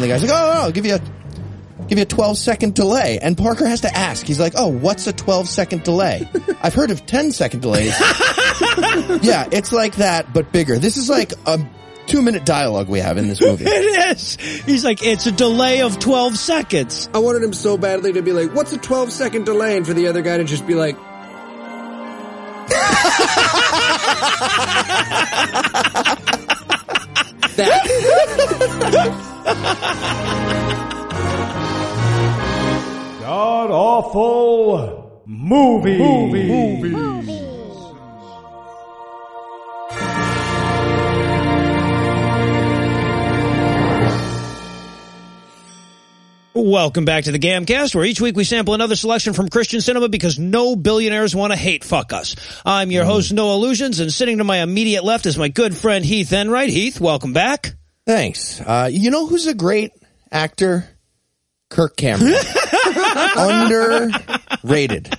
And the guy's like, oh, I'll give you a 12-second delay. And Parker has to ask. He's like, oh, what's a 12-second delay? I've heard of 10-second delays. Yeah, it's like that, but bigger. This is like a 2-minute dialogue we have in this movie. It is. He's like, it's a delay of 12 seconds. I wanted him so badly to be like, what's a 12-second delay? And for the other guy to just be like... God awful movie. Movies. Welcome back to the Gamcast, where each week we sample another selection from Christian cinema because no billionaires want to hate fuck us. I'm your host, Noah Lusions, and sitting to my immediate left is my good friend Heath Enright. Heath, welcome back. Thanks. You know who's a great actor? Kirk Cameron. Underrated.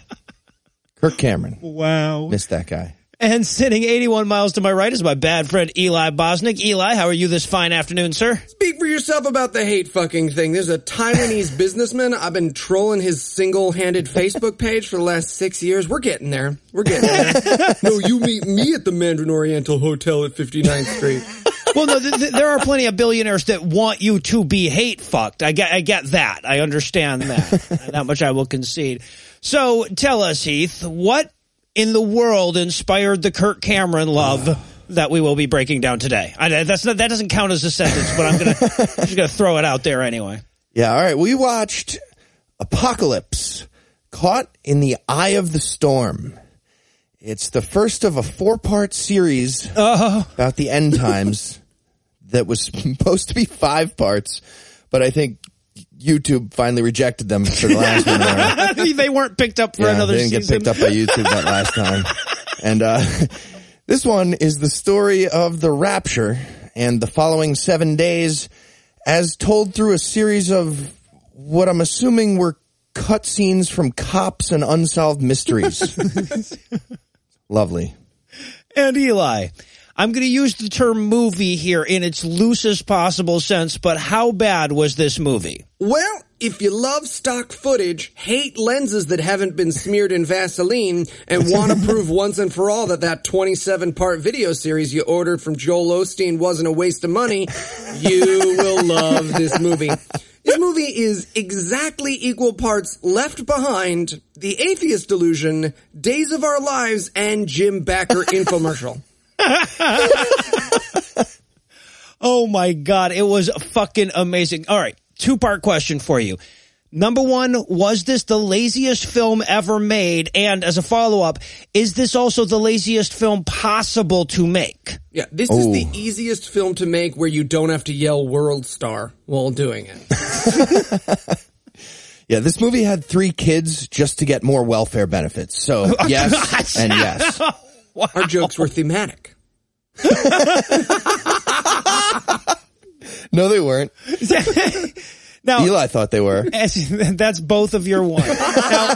Kirk Cameron. Wow. Missed that guy. And sitting 81 miles to my right is my bad friend Eli Bosnick. Eli, how are you this fine afternoon, sir? Speak for yourself about the hate fucking thing. There's a Taiwanese businessman. I've been trolling his single-handed Facebook page for the last 6 years. We're getting there. No, you meet me at the Mandarin Oriental Hotel at 59th Street. Well, no, there are plenty of billionaires that want you to be hate-fucked. I get that. I understand that. That much I will concede. So tell us, Heath, what in the world inspired the Kirk Cameron love that we will be breaking down today? That doesn't count as a sentence, but I'm just going to throw it out there anyway. Yeah, all right. We watched Apocalypse: Caught in the Eye of the Storm. It's the first of a 4-part series about the end times that was supposed to be 5 parts, but I think YouTube finally rejected them for the last one. They weren't picked up for another season. They didn't get picked up by YouTube that last time. And this one is the story of the rapture and the following 7 days as told through a series of what I'm assuming were cutscenes from Cops and Unsolved Mysteries. Lovely. And Eli, I'm going to use the term movie here in its loosest possible sense, but how bad was this movie? Well, if you love stock footage, hate lenses that haven't been smeared in Vaseline, and want to prove once and for all that that 27-part video series you ordered from Joel Osteen wasn't a waste of money, you will love this movie. This movie is exactly equal parts Left Behind, The Atheist Delusion, Days of Our Lives, and Jim Bakker infomercial. Oh my God, it was fucking amazing. All right, 2-part question for you. Number one, was this the laziest film ever made? And as a follow-up, is this also the laziest film possible to make? Yeah, this is the easiest film to make where you don't have to yell world star while doing it. Yeah, this movie had 3 kids just to get more welfare benefits. So yes and yes. Wow. Our jokes were thematic. No, they weren't. Now, Eli thought they were. That's both of your ones. Now,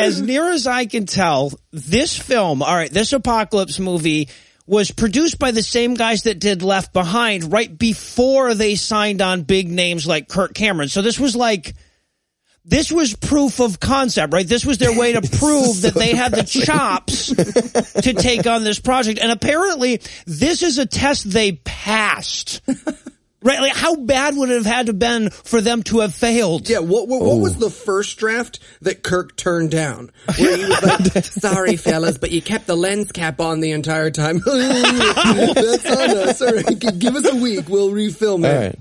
as near as I can tell, this film, all right, this Apocalypse movie was produced by the same guys that did Left Behind right before they signed on big names like Kirk Cameron. So this was like... this was proof of concept, right? This was their way to prove that they had the chops to take on this project. And apparently, this is a test they passed. Right? Like, how bad would it have had to been for them to have failed? Yeah, what was the first draft that Kirk turned down? Where he was like, sorry, fellas, but you kept the lens cap on the entire time. That's on us. All right, give us a week. We'll refilm it.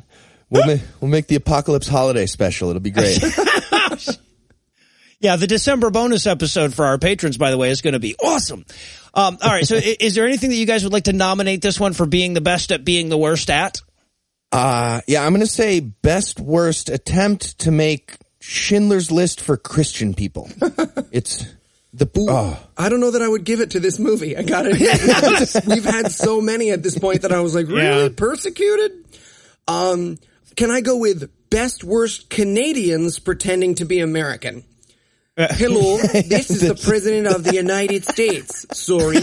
All right. We'll make the Apocalypse holiday special. It'll be great. Yeah, the December bonus episode for our patrons, by the way, is going to be awesome. All right, so is there anything that you guys would like to nominate this one for being the best at being the worst at? Yeah, I'm going to say best worst attempt to make Schindler's List for Christian people. It's... I don't know that I would give it to this movie. I got it. We've had so many at this point that I was like, really? Yeah. Persecuted? Can I go with best worst Canadians pretending to be American? Hello, this is the President of the United States. Sorry.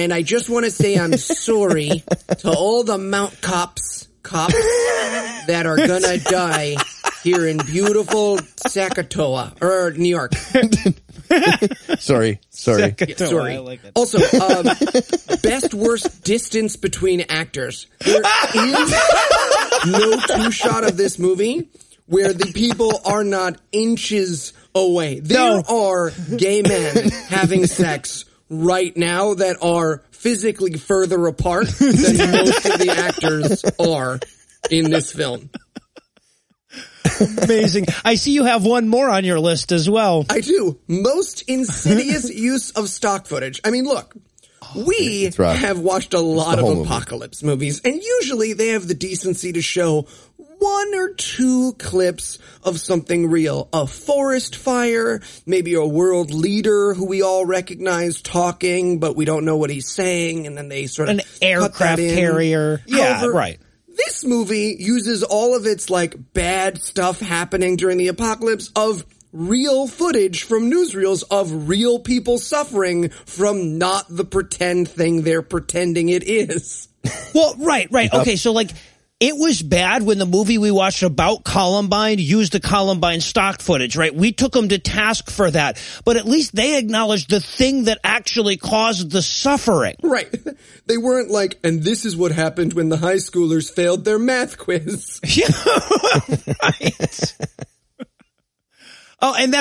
And I just want to say I'm sorry to all the Mount Cops. that are gonna die here in beautiful Saskatoon or New York. Sorry. Saskatoon, sorry. I like that. Also, best worst distance between actors. There is no two-shot of this movie where the people are not inches away. There are gay men having sex right now that are physically further apart than most of the actors are in this film. Amazing. I see you have one more on your list as well. I do. Most insidious use of stock footage. I mean, look, we have watched a lot of Apocalypse movies, and usually they have the decency to show one or two clips of something real. A forest fire, maybe a world leader who we all recognize talking, but we don't know what he's saying, and then they sort of an aircraft carrier. Yeah, right. This movie uses all of its, like, bad stuff happening during the apocalypse of real footage from newsreels of real people suffering from not the pretend thing they're pretending it is. Well, right. Okay, so, like, it was bad when the movie we watched about Columbine used the Columbine stock footage, right? We took them to task for that. But at least they acknowledged the thing that actually caused the suffering. Right. They weren't like, and this is what happened when the high schoolers failed their math quiz. Yeah, right. Oh, and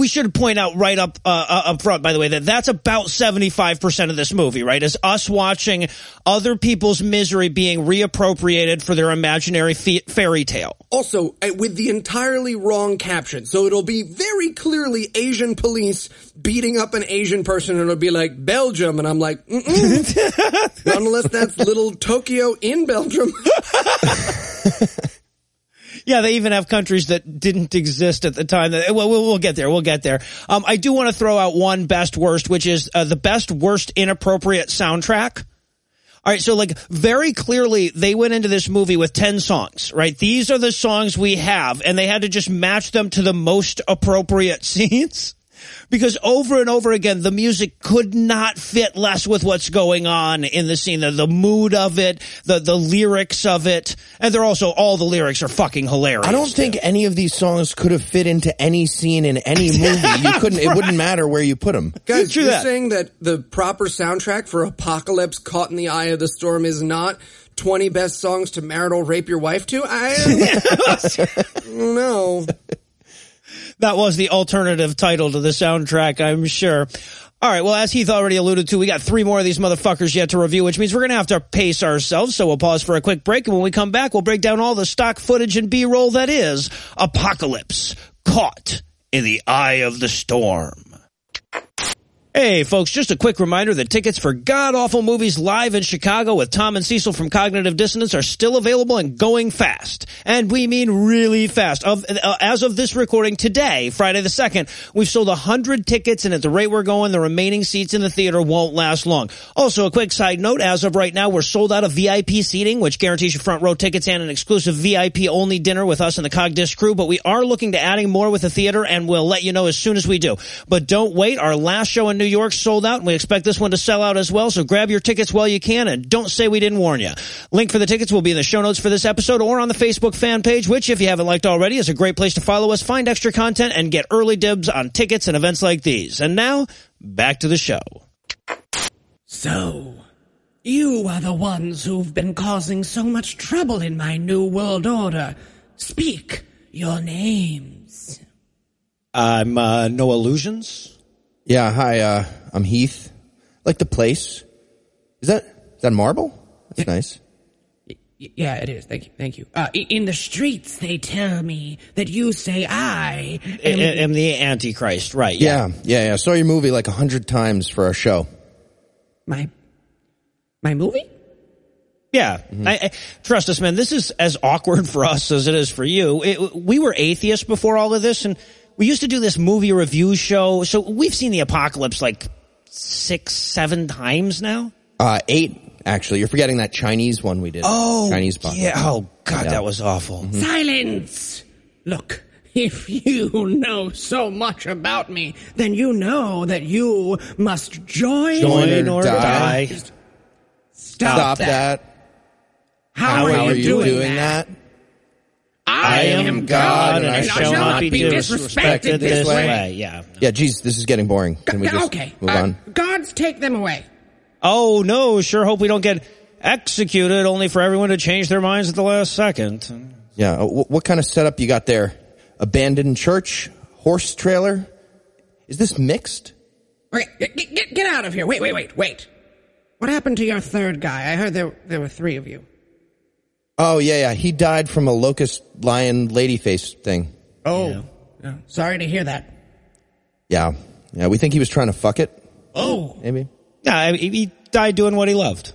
we should point out right up front, by the way, that that's about 75% of this movie, right? Is us watching other people's misery being reappropriated for their imaginary fairy tale. Also, with the entirely wrong caption. So it'll be very clearly Asian police beating up an Asian person, and it'll be like, Belgium. And I'm like, mm-mm. Not unless that's Little Tokyo in Belgium. Yeah, they even have countries that didn't exist at the time. We'll get there. We'll get there. I do want to throw out one best worst, which is the best worst inappropriate soundtrack. All right, so like very clearly they went into this movie with 10 songs, right? These are the songs we have, and they had to just match them to the most appropriate scenes. Because over and over again, the music could not fit less with what's going on in the scene, the mood of it, the lyrics of it. And they're also, all the lyrics are fucking hilarious. I don't think any of these songs could have fit into any scene in any movie. You couldn't, it wouldn't matter where you put them. Guys, you're saying that the proper soundtrack for Apocalypse Caught in the Eye of the Storm is not 20 best songs to marital rape your wife to? No. That was the alternative title to the soundtrack, I'm sure. All right, well, as Heath already alluded to, we got 3 more of these motherfuckers yet to review, which means we're going to have to pace ourselves, so we'll pause for a quick break, and when we come back, we'll break down all the stock footage and B-roll that is Apocalypse: Caught in the Eye of the Storm. Hey, folks, just a quick reminder that tickets for God Awful Movies Live in Chicago with Tom and Cecil from Cognitive Dissonance are still available and going fast. And we mean really fast. As of this recording today, Friday the 2nd, we've sold 100 tickets, and at the rate we're going, the remaining seats in the theater won't last long. Also, a quick side note, as of right now, we're sold out of VIP seating, which guarantees you front row tickets and an exclusive VIP-only dinner with us and the Cog Disc crew, but we are looking to adding more with the theater, and we'll let you know as soon as we do. But don't wait, our last show in New York sold out, and we expect this one to sell out as well, so grab your tickets while you can, and don't say we didn't warn you. Link for the tickets will be in the show notes for this episode or on the Facebook fan page, which, if you haven't liked already, is a great place to follow us, find extra content, and get early dibs on tickets and events like these. And now, back to the show. So, you are the ones who've been causing so much trouble in my new world order. Speak your names. I'm Noah Lusions. Yeah, hi, I'm Heath. Like the place. Is that marble? That's nice. Yeah, it is. Thank you. In the streets, they tell me that you say I am the Antichrist, right? Yeah. I saw your movie like 100 times for our show. My movie? Yeah. Mm-hmm. I trust us, man, this is as awkward for us as it is for you. We were atheists before all of this, and we used to do this movie review show, so we've seen the apocalypse like 6, 7 times now. 8, actually. You're forgetting that Chinese one we did. Oh, Chinese apocalypse. Yeah. Oh, God, that was awful. Mm-hmm. Silence! Look, if you know so much about me, then you know that you must join or die. Stop that. How are you doing that? am God, and I shall not be disrespected this way. Yeah. Yeah, geez, this is getting boring. Can we just move on? Gods, take them away. Oh, no, sure hope we don't get executed, only for everyone to change their minds at the last second. Yeah, what kind of setup you got there? Abandoned church? Horse trailer? Is this mixed? Okay, get out of here. Wait. What happened to your third guy? I heard there were three of you. Oh, yeah. He died from a locust lion ladyface thing. Oh. Yeah. Sorry to hear that. Yeah. Yeah, we think he was trying to fuck it. Oh. Maybe. Yeah, I mean, he died doing what he loved.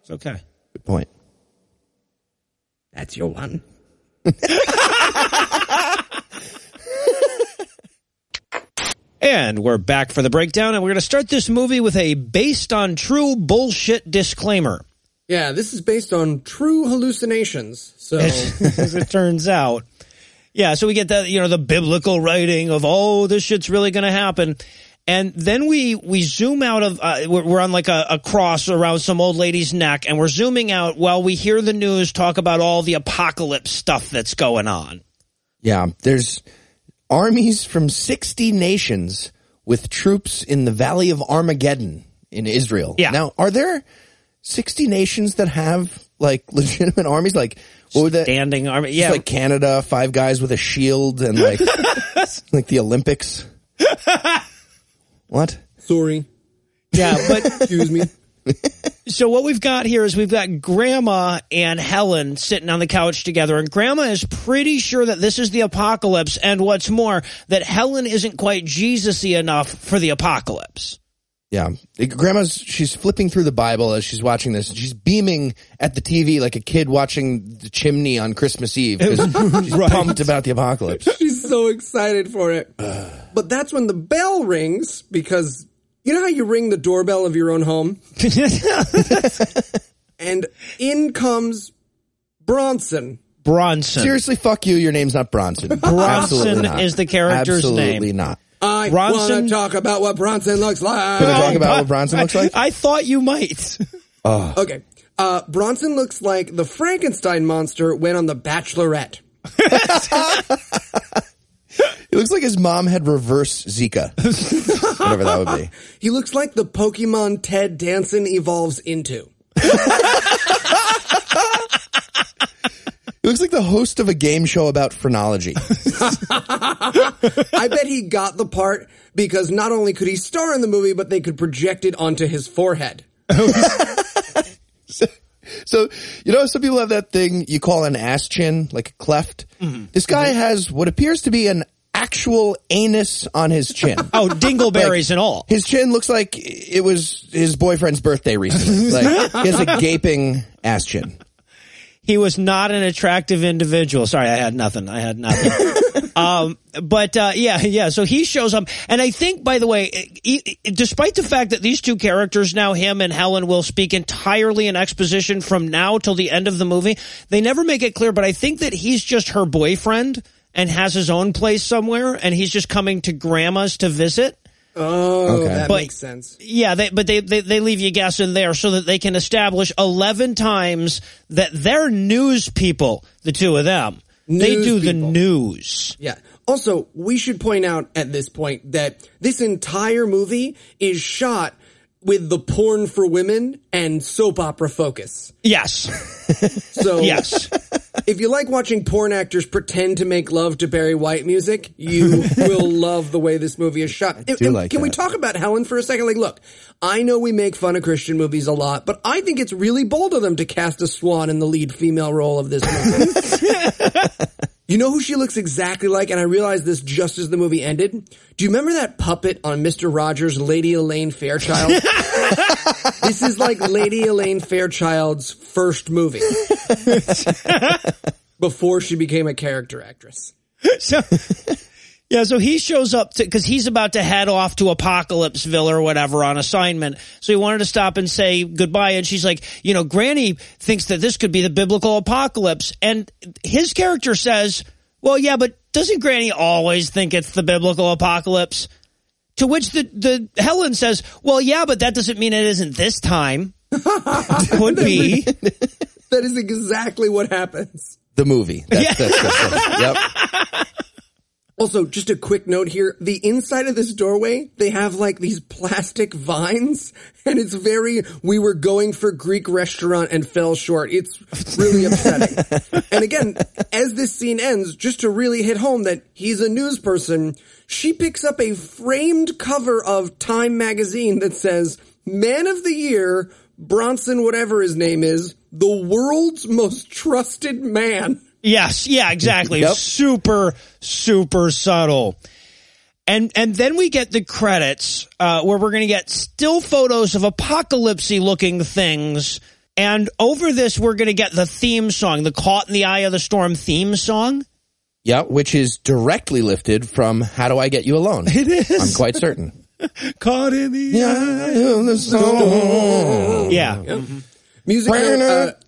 It's okay. Good point. That's your one. And we're back for the breakdown, and we're going to start this movie with a based on true bullshit disclaimer. Yeah, this is based on true hallucinations, so... as it turns out. Yeah, so we get that, you know, the biblical writing of, oh, this shit's really going to happen. And then we zoom out of, we're on like a cross around some old lady's neck, and we're zooming out while we hear the news talk about all the apocalypse stuff that's going on. Yeah, there's... armies from 60 nations with troops in the Valley of Armageddon in Israel. Yeah. Now, are there 60 nations that have, like, legitimate armies? Like, what would that? Standing army. Yeah. Like Canada, five guys with a shield, and, like, like the Olympics. What? Sorry. Yeah, but. Excuse me. So what we've got here is we've got Grandma and Helen sitting on the couch together, and Grandma is pretty sure that this is the apocalypse, and what's more, that Helen isn't quite Jesus-y enough for the apocalypse. Yeah. She's flipping through the Bible as she's watching this, and she's beaming at the TV like a kid watching The Chimney on Christmas Eve, because she's pumped about the apocalypse. She's so excited for it. But that's when the bell rings, because... you know how you ring the doorbell of your own home? And in comes Bronson. Bronson. Seriously, fuck you. Your name's not Bronson. Bronson is the character's Absolutely name. Absolutely not. I want to talk about what Bronson looks like. Can I talk about what Bronson looks like? I thought you might. Okay. Bronson looks like the Frankenstein monster went on The Bachelorette. He looks like his mom had reverse Zika. Whatever that would be. He looks like the Pokemon Ted Danson evolves into. He looks like the host of a game show about phrenology. I bet he got the part because not only could he star in the movie, but they could project it onto his forehead. So, you know, some people have that thing you call an ass chin, like a cleft. Mm-hmm. This guy has what appears to be an actual anus on his chin. Oh, dingleberries like, and all. His chin looks like it was his boyfriend's birthday recently. Like, he has a gaping ass chin. He was not an attractive individual. Sorry, I had nothing. But so he shows up. And I think, by the way, despite the fact that these two characters now, him and Helen, will speak entirely in exposition from now till the end of the movie, they never make it clear, but I think that he's just her boyfriend and has his own place somewhere, and he's just coming to Grandma's to visit. Oh, okay. That makes sense. Yeah, they leave you guessing there so that they can establish 11 times that they're news people, the two of them. They do the news. Yeah. Also, we should point out at this point that this entire movie is shot with the porn for women and soap opera focus. Yes. So yes. If you like watching porn actors pretend to make love to Barry White music, you will love the way this movie is shot. Can we talk about Helen for a second? Like, look, I know we make fun of Christian movies a lot, but I think it's really bold of them to cast a swan in the lead female role of this movie. You know who she looks exactly like? And I realized this just as the movie ended. Do you remember that puppet on Mr. Rogers, Lady Elaine Fairchild? This is like Lady Elaine Fairchild's first movie. Before she became a character actress. So he shows up because he's about to head off to Apocalypseville or whatever on assignment. So he wanted to stop and say goodbye. And she's like, you know, Granny thinks that this could be the biblical apocalypse. And his character says, well, yeah, but doesn't Granny always think it's the biblical apocalypse? To which the Helen says, well, yeah, but that doesn't mean it isn't this time. Could be. That is exactly what happens. the movie. That's yep. Also, just a quick note here. The inside of this doorway, they have like these plastic vines, and it's very, we were going for Greek restaurant and fell short. It's really upsetting. And again, as this scene ends, just to really hit home that he's a news person, she picks up a framed cover of Time magazine that says, Man of the Year, Bronson, whatever his name is, the world's most trusted man. Yes, yeah, exactly. Yep. Super, super subtle. And then we get the credits where we're going to get still photos of apocalypse-looking things. And over this, we're going to get the theme song, the Caught in the Eye of the Storm theme song. Yeah, which is directly lifted from How Do I Get You Alone? It is. I'm quite certain. Caught in the Eye of the Storm. Yeah. Yep.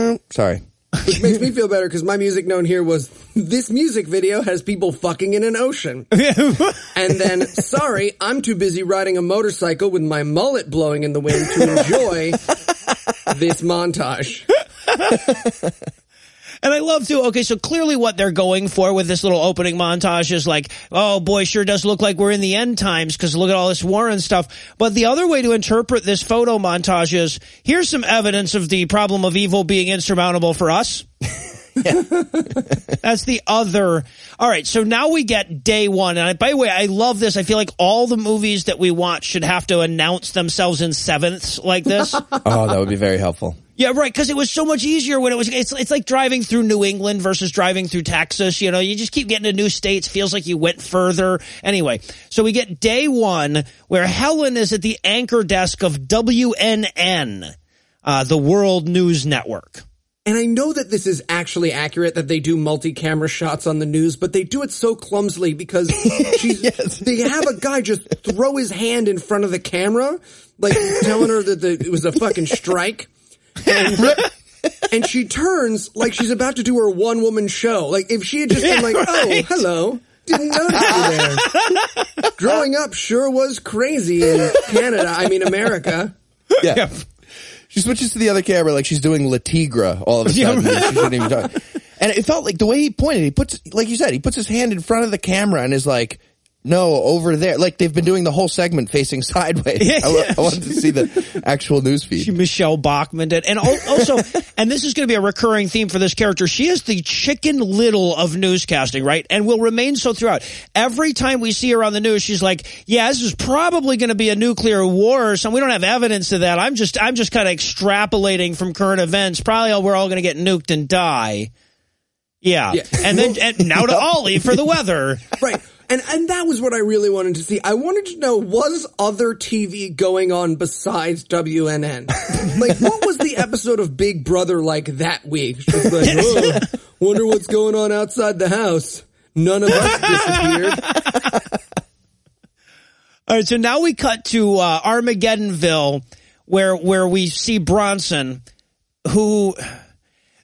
Music. Sorry. Which makes me feel better because my music known here was this music video has people fucking in an ocean. And then, sorry, I'm too busy riding a motorcycle with my mullet blowing in the wind to enjoy this montage. And I love too, okay, so clearly what they're going for with this little opening montage is like, oh boy, sure does look like we're in the end times because look at all this war and stuff. But the other way to interpret this photo montage is, here's some evidence of the problem of evil being insurmountable for us. That's the other. All right, so now we get day one. And by the way, I love this. I feel like all the movies that we watch should have to announce themselves in sevenths like this. Oh, that would be very helpful. Yeah, right, because it was so much easier when it was, it's like driving through New England versus driving through Texas, you know, you just keep getting to new states, feels like you went further. Anyway, so we get day one where Helen is at the anchor desk of WNN, the World News Network. And I know that this is actually accurate that they do multi-camera shots on the news, but they do it so clumsily because yes. They have a guy just throw his hand in front of the camera, like telling her that it was a fucking strike. And she turns like she's about to do her one-woman show. Like, if she had just been like, right. Oh, hello, didn't notice you there. Growing up sure was crazy in Canada, I mean America. Yeah. Yep. She switches to the other camera like she's doing La Tigra all of a sudden. Yeah. She shouldn't even talk. And it felt like the way he pointed, like you said, he puts his hand in front of the camera and is like, no, over there. Like, they've been doing the whole segment facing sideways. Yes. I wanted to see the actual news feed. She Michelle Bachmann did. And also, and this is going to be a recurring theme for this character, she is the Chicken Little of newscasting, right? And will remain so throughout. Every time we see her on the news, she's like, yeah, this is probably going to be a nuclear war or something. We don't have evidence of that. I'm just kind of extrapolating from current events. Probably we're all going to get nuked and die. Yeah. And then and now to Ollie for the weather. Right. And that was what I really wanted to see. I wanted to know, was other TV going on besides WNN? Like, what was the episode of Big Brother like that week? She's like, oh, wonder what's going on outside the house. None of us disappeared. All right, so now we cut to Armageddonville, where we see Bronson, who...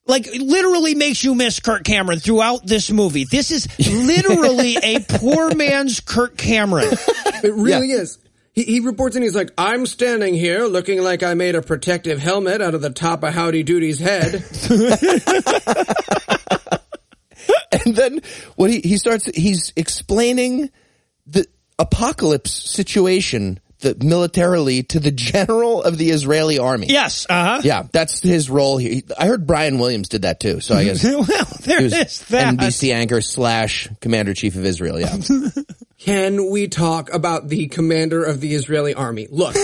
like, literally makes you miss Kirk Cameron throughout this movie. This is literally a poor man's Kirk Cameron. It really is. He reports and he's like, I'm standing here looking like I made a protective helmet out of the top of Howdy Doody's head. And then what he's explaining the apocalypse situation militarily to the general of the Israeli army. Yes, uh-huh. Yeah, that's his role here. I heard Brian Williams did that too, so I guess. Well, there is that. NBC anchor / commander-in-chief of Israel, yeah. Can we talk about the commander of the Israeli army? Look,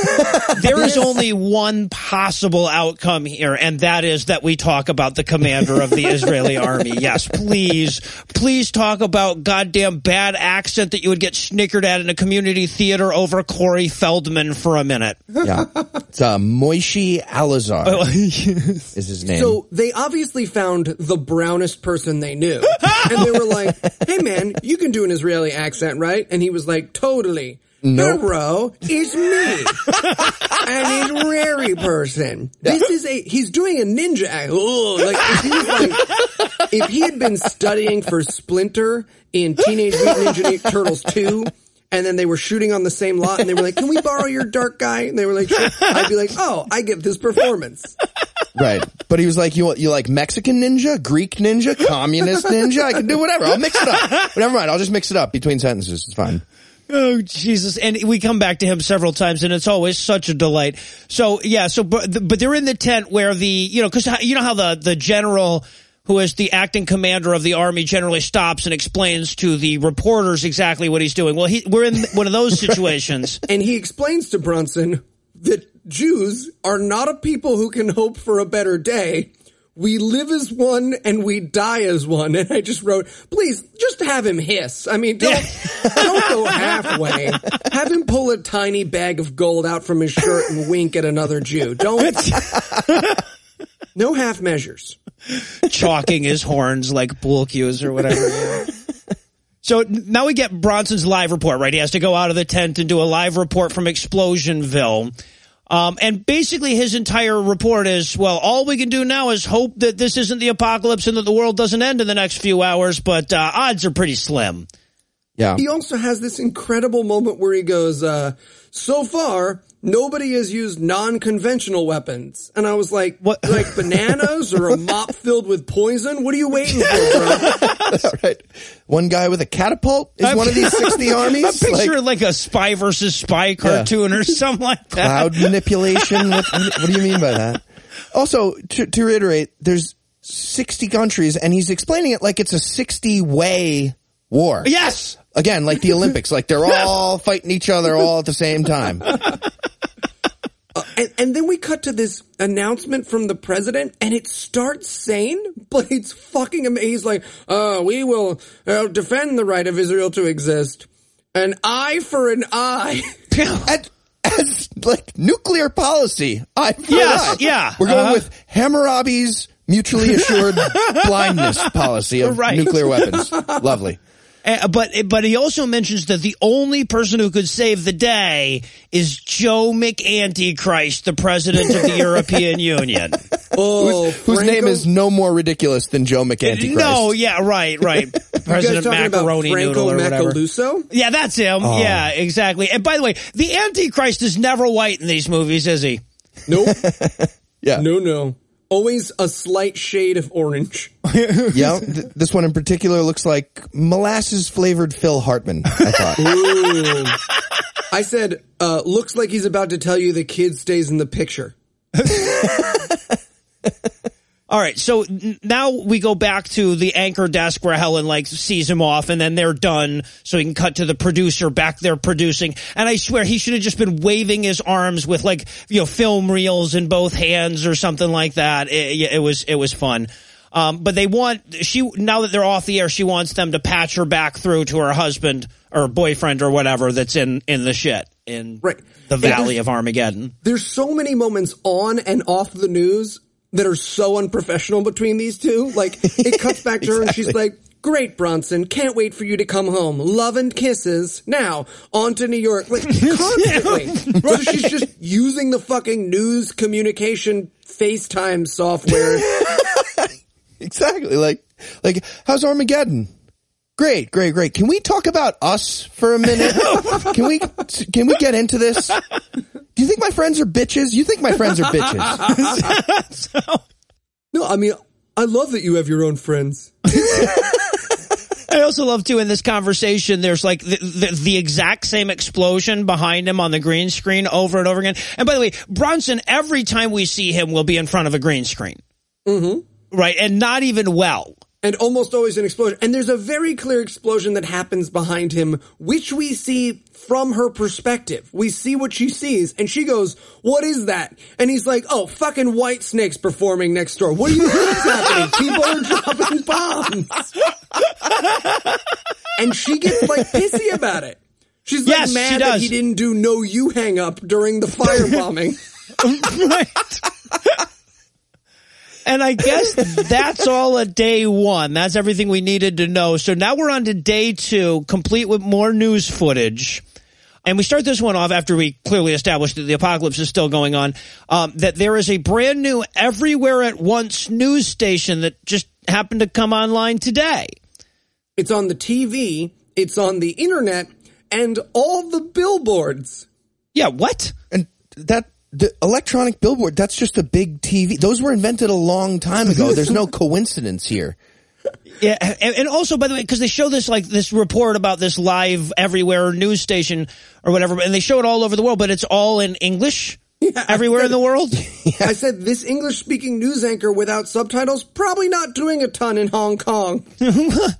there is only one possible outcome here, and that is that we talk about the commander of the Israeli army. Yes, please. Please talk about goddamn bad accent that you would get snickered at in a community theater over Corey Feldman for a minute. Yeah. It's Moishi Alazar is his name. So they obviously found the brownest person they knew. And they were like, hey man, you can do an Israeli accent, right? And he was like, totally. Nope. Bro, it's me. An Israeli person. This is he's doing a ninja act. Like, if he had been studying for Splinter in Teenage Mutant Ninja Turtles 2, and then they were shooting on the same lot, and they were like, can we borrow your dark guy? And they were like, sure. I'd be like, oh, I get this performance. Right. But he was like, you like Mexican ninja, Greek ninja, communist ninja? I can do whatever. I'll mix it up. But never mind. I'll just mix it up between sentences. It's fine. Oh, Jesus. And we come back to him several times, and it's always such a delight. So, yeah, so, but they're in the tent where the, you know, because you know how the general, who is the acting commander of the army, generally stops and explains to the reporters exactly what he's doing. Well, we're in one of those situations. And he explains to Bronson that Jews are not a people who can hope for a better day. We live as one and we die as one. And I just wrote, please, just have him hiss. I mean, don't go halfway. Have him pull a tiny bag of gold out from his shirt and wink at another Jew. Don't. No half measures. Chalking his horns like bull cues or whatever. So now we get Bronson's live report, right? He has to go out of the tent and do a live report from Explosionville. And basically his entire report is, well, all we can do now is hope that this isn't the apocalypse and that the world doesn't end in the next few hours, but odds are pretty slim. Yeah. He also has this incredible moment where he goes, so far, nobody has used non-conventional weapons. And I was like, what? Like bananas or a mop filled with poison? What are you waiting for, bro? Right. One guy with a catapult is one of these 60 armies. I'm picturing like a Spy versus Spy cartoon or something like that. Cloud manipulation? What do you mean by that? Also, to reiterate, there's 60 countries, and he's explaining it like it's a 60-way war. Yes! Again, like the Olympics, like they're all fighting each other all at the same time. And then we cut to this announcement from the president, and it starts sane, but it's fucking amazing. He's like, we will defend the right of Israel to exist. An eye for an eye. as like nuclear policy. Eye for an eye. Yeah. We're going with Hammurabi's mutually assured blindness policy of nuclear weapons. Lovely. But he also mentions that the only person who could save the day is Joe McAntichrist, the president of the European Union. Oh, whose name is no more ridiculous than Joe McAntichrist. No, yeah, right. President Macaroni Noodle or whatever. Macalusso? Yeah, that's him. Oh. Yeah, exactly. And by the way, the Antichrist is never white in these movies, is he? Nope. Yeah. No. Always a slight shade of orange. Yeah, this one in particular looks like molasses-flavored Phil Hartman, I thought. Ooh. I said, looks like he's about to tell you the kid stays in the picture. All right, so now we go back to the anchor desk where Helen, sees him off, and then they're done, so he can cut to the producer back there producing. And I swear, he should have just been waving his arms with, film reels in both hands or something like that. It was fun. But they now that they're off the air, she wants them to patch her back through to her husband or boyfriend or whatever that's in the shit. In the Valley of Armageddon. There's so many moments on and off the news that are so unprofessional between these two. Like, it cuts back to her and she's like, great, Bronson, can't wait for you to come home. Love and kisses. Now, on to New York. Like, constantly. So she's just using the fucking news communication FaceTime software. Exactly. Like, how's Armageddon? Great. Can we talk about us for a minute? Can we get into this? Do you think my friends are bitches? You think my friends are bitches? No, I mean, I love that you have your own friends. I also love, too, in this conversation, there's like the exact same explosion behind him on the green screen over and over again. And by the way, Bronson, every time we see him, will be in front of a green screen. Mm-hmm. Right. And not even well. And almost always an explosion. And there's a very clear explosion that happens behind him, which we see from her perspective. We see what she sees. And she goes, what is that? And he's like, oh, fucking White Snake's performing next door. What do you think is happening? People are dropping bombs. And she gets, pissy about it. She's, mad she that he didn't do No You Hang Up during the firebombing. Right. And I guess that's all of day one. That's everything we needed to know. So now we're on to day two, complete with more news footage. And we start this one off after we clearly established that the apocalypse is still going on, that there is a brand new everywhere at once news station that just happened to come online today. It's on the TV, it's on the internet, and all the billboards. Yeah, what? And that The electronic billboard, that's just a big TV. Those were invented a long time ago. There's no coincidence here. Yeah, and also, by the way, because they show this, like, this report about this live everywhere news station or whatever, and they show it all over the world, but it's all in English. Yeah, everywhere in the world? Yeah. I said this English-speaking news anchor without subtitles probably not doing a ton in Hong Kong.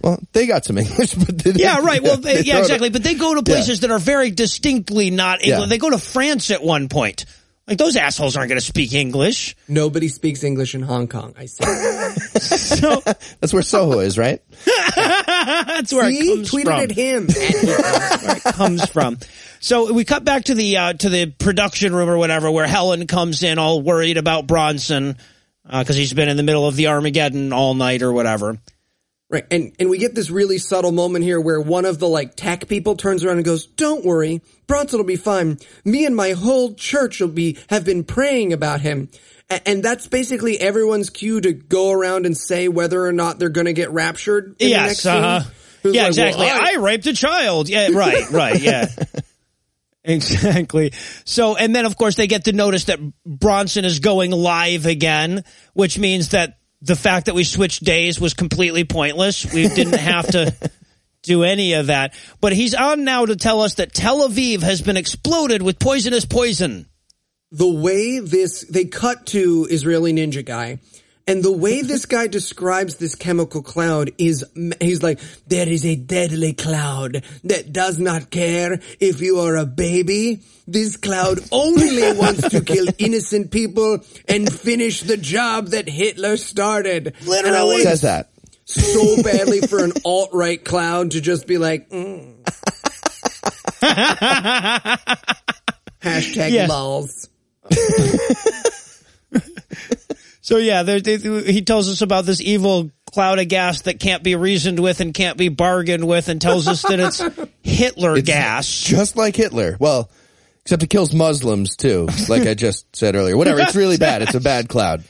Well, they got some English, but they, yeah, right. Well, yeah, exactly. But they go to places that are very distinctly not English. Yeah. They go to France at one point. Like, those assholes aren't going to speak English. Nobody speaks English in Hong Kong, I said. So, that's where Soho is, right? That's where it comes from. Tweeted at him. That's where it comes from. So we cut back to the production room or whatever, where Helen comes in all worried about Bronson because he's been in the middle of the Armageddon all night or whatever. Right, and we get this really subtle moment here where one of the, like, tech people turns around and goes, "Don't worry, Bronson will be fine. Me and my whole church will be have been praying about him." And that's basically everyone's cue to go around and say whether or not they're going to get raptured in the next scene. Yeah, like, exactly. Well, I raped a child. Yeah, right, right, yeah. Exactly. So, and then, of course, they get to notice that Bronson is going live again, which means that the fact that we switched days was completely pointless. We didn't have to do any of that. But he's on now to tell us that Tel Aviv has been exploded with poisonous poison. The way this – they cut to Israeli ninja guy. And the way this guy describes this chemical cloud is, he's like, there is a deadly cloud that does not care if you are a baby. This cloud only wants to kill innocent people and finish the job that Hitler started. Literally says that. So badly for an alt-right cloud to just be like, Hashtag lols. So, yeah, he tells us about this evil cloud of gas that can't be reasoned with and can't be bargained with, and tells us that it's Hitler gas. Just like Hitler. Well, except it kills Muslims, too, like I just said earlier. Whatever. It's really bad. It's a bad cloud.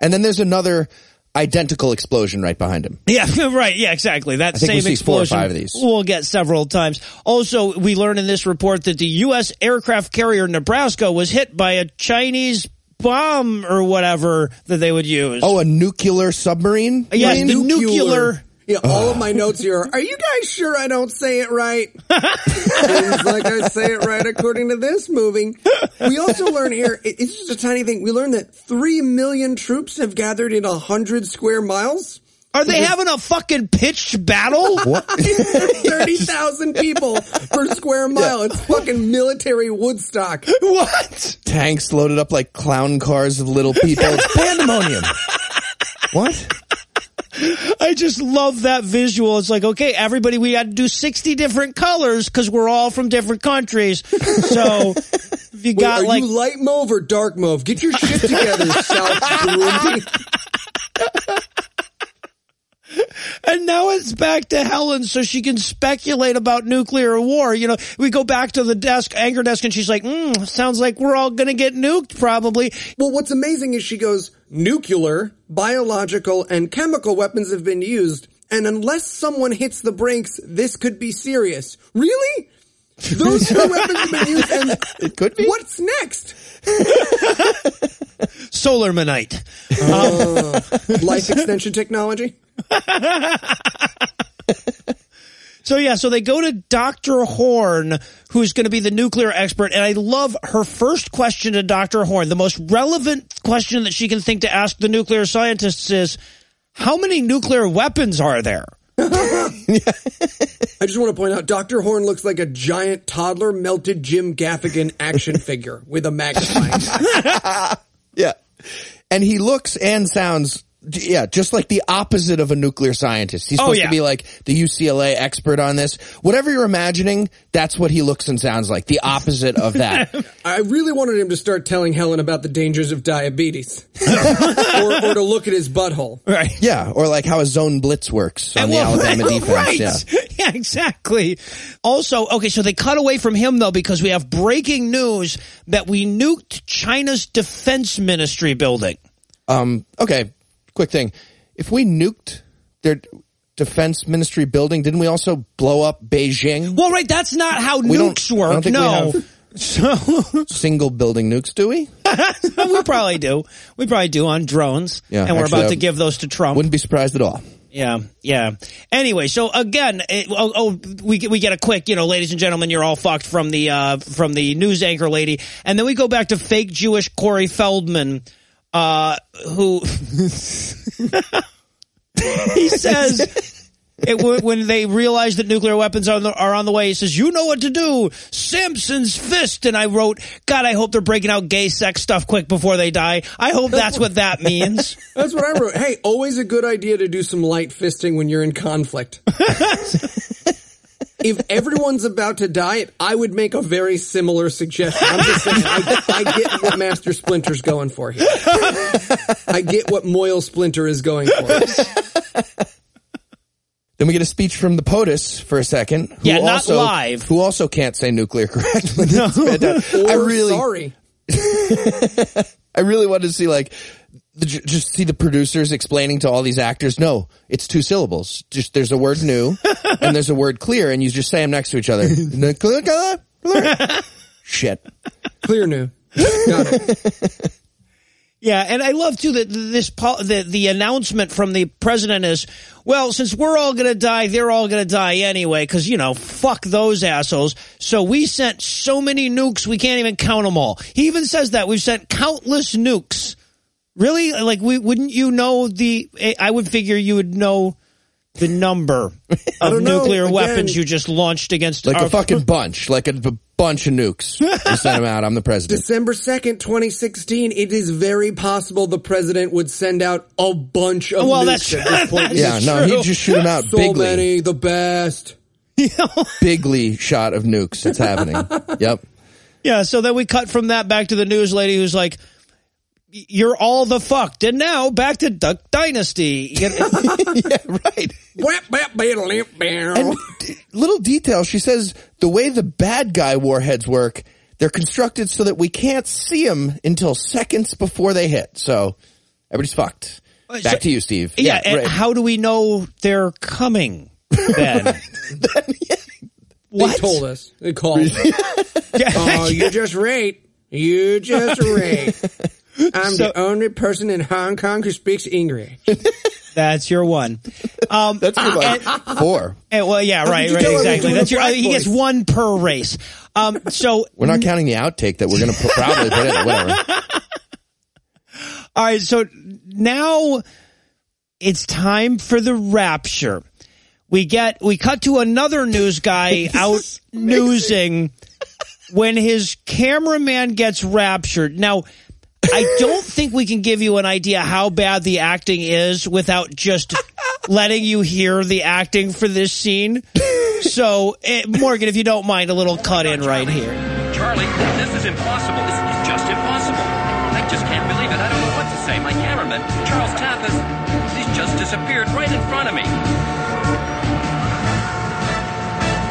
And then there's another identical explosion right behind him. Yeah, right. Yeah, exactly. That same explosion. 4 or 5 of these. We'll get several times. Also, we learn in this report that the U.S. aircraft carrier Nebraska was hit by a Chinese bomb or whatever that they would use. Oh, a nuclear submarine? Yes, the nuclear. Yeah, all of my notes here are you guys sure I don't say it right? Seems like I say it right according to this movie. We also learn here, it's just a tiny thing, we learn that 3 million troops have gathered in 100 square miles. Are they having a fucking pitched battle? What? 30,000 people per square mile. It's fucking military Woodstock. What? Tanks loaded up like clown cars of little people. It's pandemonium. What? I just love that visual. It's like, okay, everybody, we had to do 60 different colors because we're all from different countries. So if you got like you light mauve or dark mauve, get your shit together, South Burundi. And now it's back to Helen so she can speculate about nuclear war. You know, we go back to the desk, anchor desk, and she's like, sounds like we're all going to get nuked probably. Well, what's amazing is she goes, nuclear, biological, and chemical weapons have been used. And unless someone hits the brakes, this could be serious. Really? Those two weapons have been used, and it could be. What's next? Solar monite. Life extension technology. So yeah, so they go to Dr. Horn, who's going to be the nuclear expert, and I love her first question to Dr. Horn. The most relevant question that she can think to ask the nuclear scientists is, how many nuclear weapons are there? I just want to point out, Dr. Horn looks like a giant toddler melted Jim Gaffigan action figure with a magnifying glass. Yeah. And he looks and sounds... yeah, just like the opposite of a nuclear scientist. He's supposed to be like the UCLA expert on this. Whatever you're imagining, that's what he looks and sounds like. The opposite of that. I really wanted him to start telling Helen about the dangers of diabetes. or to look at his butthole. Right. Yeah, or like how a zone blitz works on the Alabama defense. Right. Yeah, exactly. Also, okay, so they cut away from him, though, because we have breaking news that we nuked China's defense ministry building. Okay. Quick thing. If we nuked their defense ministry building, didn't we also blow up Beijing? Well, right. That's not how nukes work. No. Single building nukes, do we? We probably do on drones. Yeah, and we're about to give those to Trump. Wouldn't be surprised at all. Yeah, yeah. Anyway, so again, we get a quick, ladies and gentlemen, you're all fucked from the news anchor lady, and then we go back to fake Jewish Corey Feldman, who he says when they realize that nuclear weapons are on the way, he says, "You know what to do, Simpson's fist." And I wrote, "God, I hope they're breaking out gay sex stuff quick before they die. I hope that's what that means." That's what I wrote. Hey, always a good idea to do some light fisting when you're in conflict. If everyone's about to die, I would make a very similar suggestion. I'm just saying, I get what Master Splinter's going for here. I get what Moyle Splinter is going for. Then we get a speech from the POTUS for a second. Yeah, not also, live. Who also can't say nuclear correctly. No. Sorry. I really wanted to see, just see the producers explaining to all these actors, no, it's two syllables. Just there's a word new and there's a word clear, and you just say them next to each other. Shit. Clear new. Got it. Yeah, and I love, too, that the announcement from the president is, well, since we're all going to die, they're all going to die anyway, because, fuck those assholes. So we sent so many nukes, we can't even count them all. He even says that. We've sent countless nukes. Really? Wouldn't you know I would figure you would know the number of nuclear weapons you just launched against a fucking bunch, a bunch of nukes. You sent them out. I'm the president. December 2nd, 2016. It is very possible the president would send out a bunch of nukes at this point. Yeah, he'd just shoot them out bigly. So many, the best. Bigly shot of nukes. That's happening. Yep. Yeah, so then we cut from that back to the news lady who's like, "You're all the fucked." And now back to Duck Dynasty. Yeah, right. And little detail, she says the way the bad guy warheads work, they're constructed so that we can't see them until seconds before they hit. So everybody's fucked. Back to you, Steve. Yeah, and right. How do we know they're coming then? What? They told us. They called us. Oh, you just rate. You just rate. I'm the only person in Hong Kong who speaks English. That's your one. That's your four. Right, exactly. That's your. He gets one per race. So we're not counting the outtake that we're going to probably put in. Whatever. All right, so now it's time for the rapture. We cut to another news guy out newsing when his cameraman gets raptured. Now, I don't think we can give you an idea how bad the acting is without just letting you hear the acting for this scene. So, Morgan, if you don't mind, a little cut in right here. Charlie, this is impossible. This is just impossible. I just can't believe it. I don't know what to say. My cameraman, Charles Tappas, he's just disappeared right in front of me.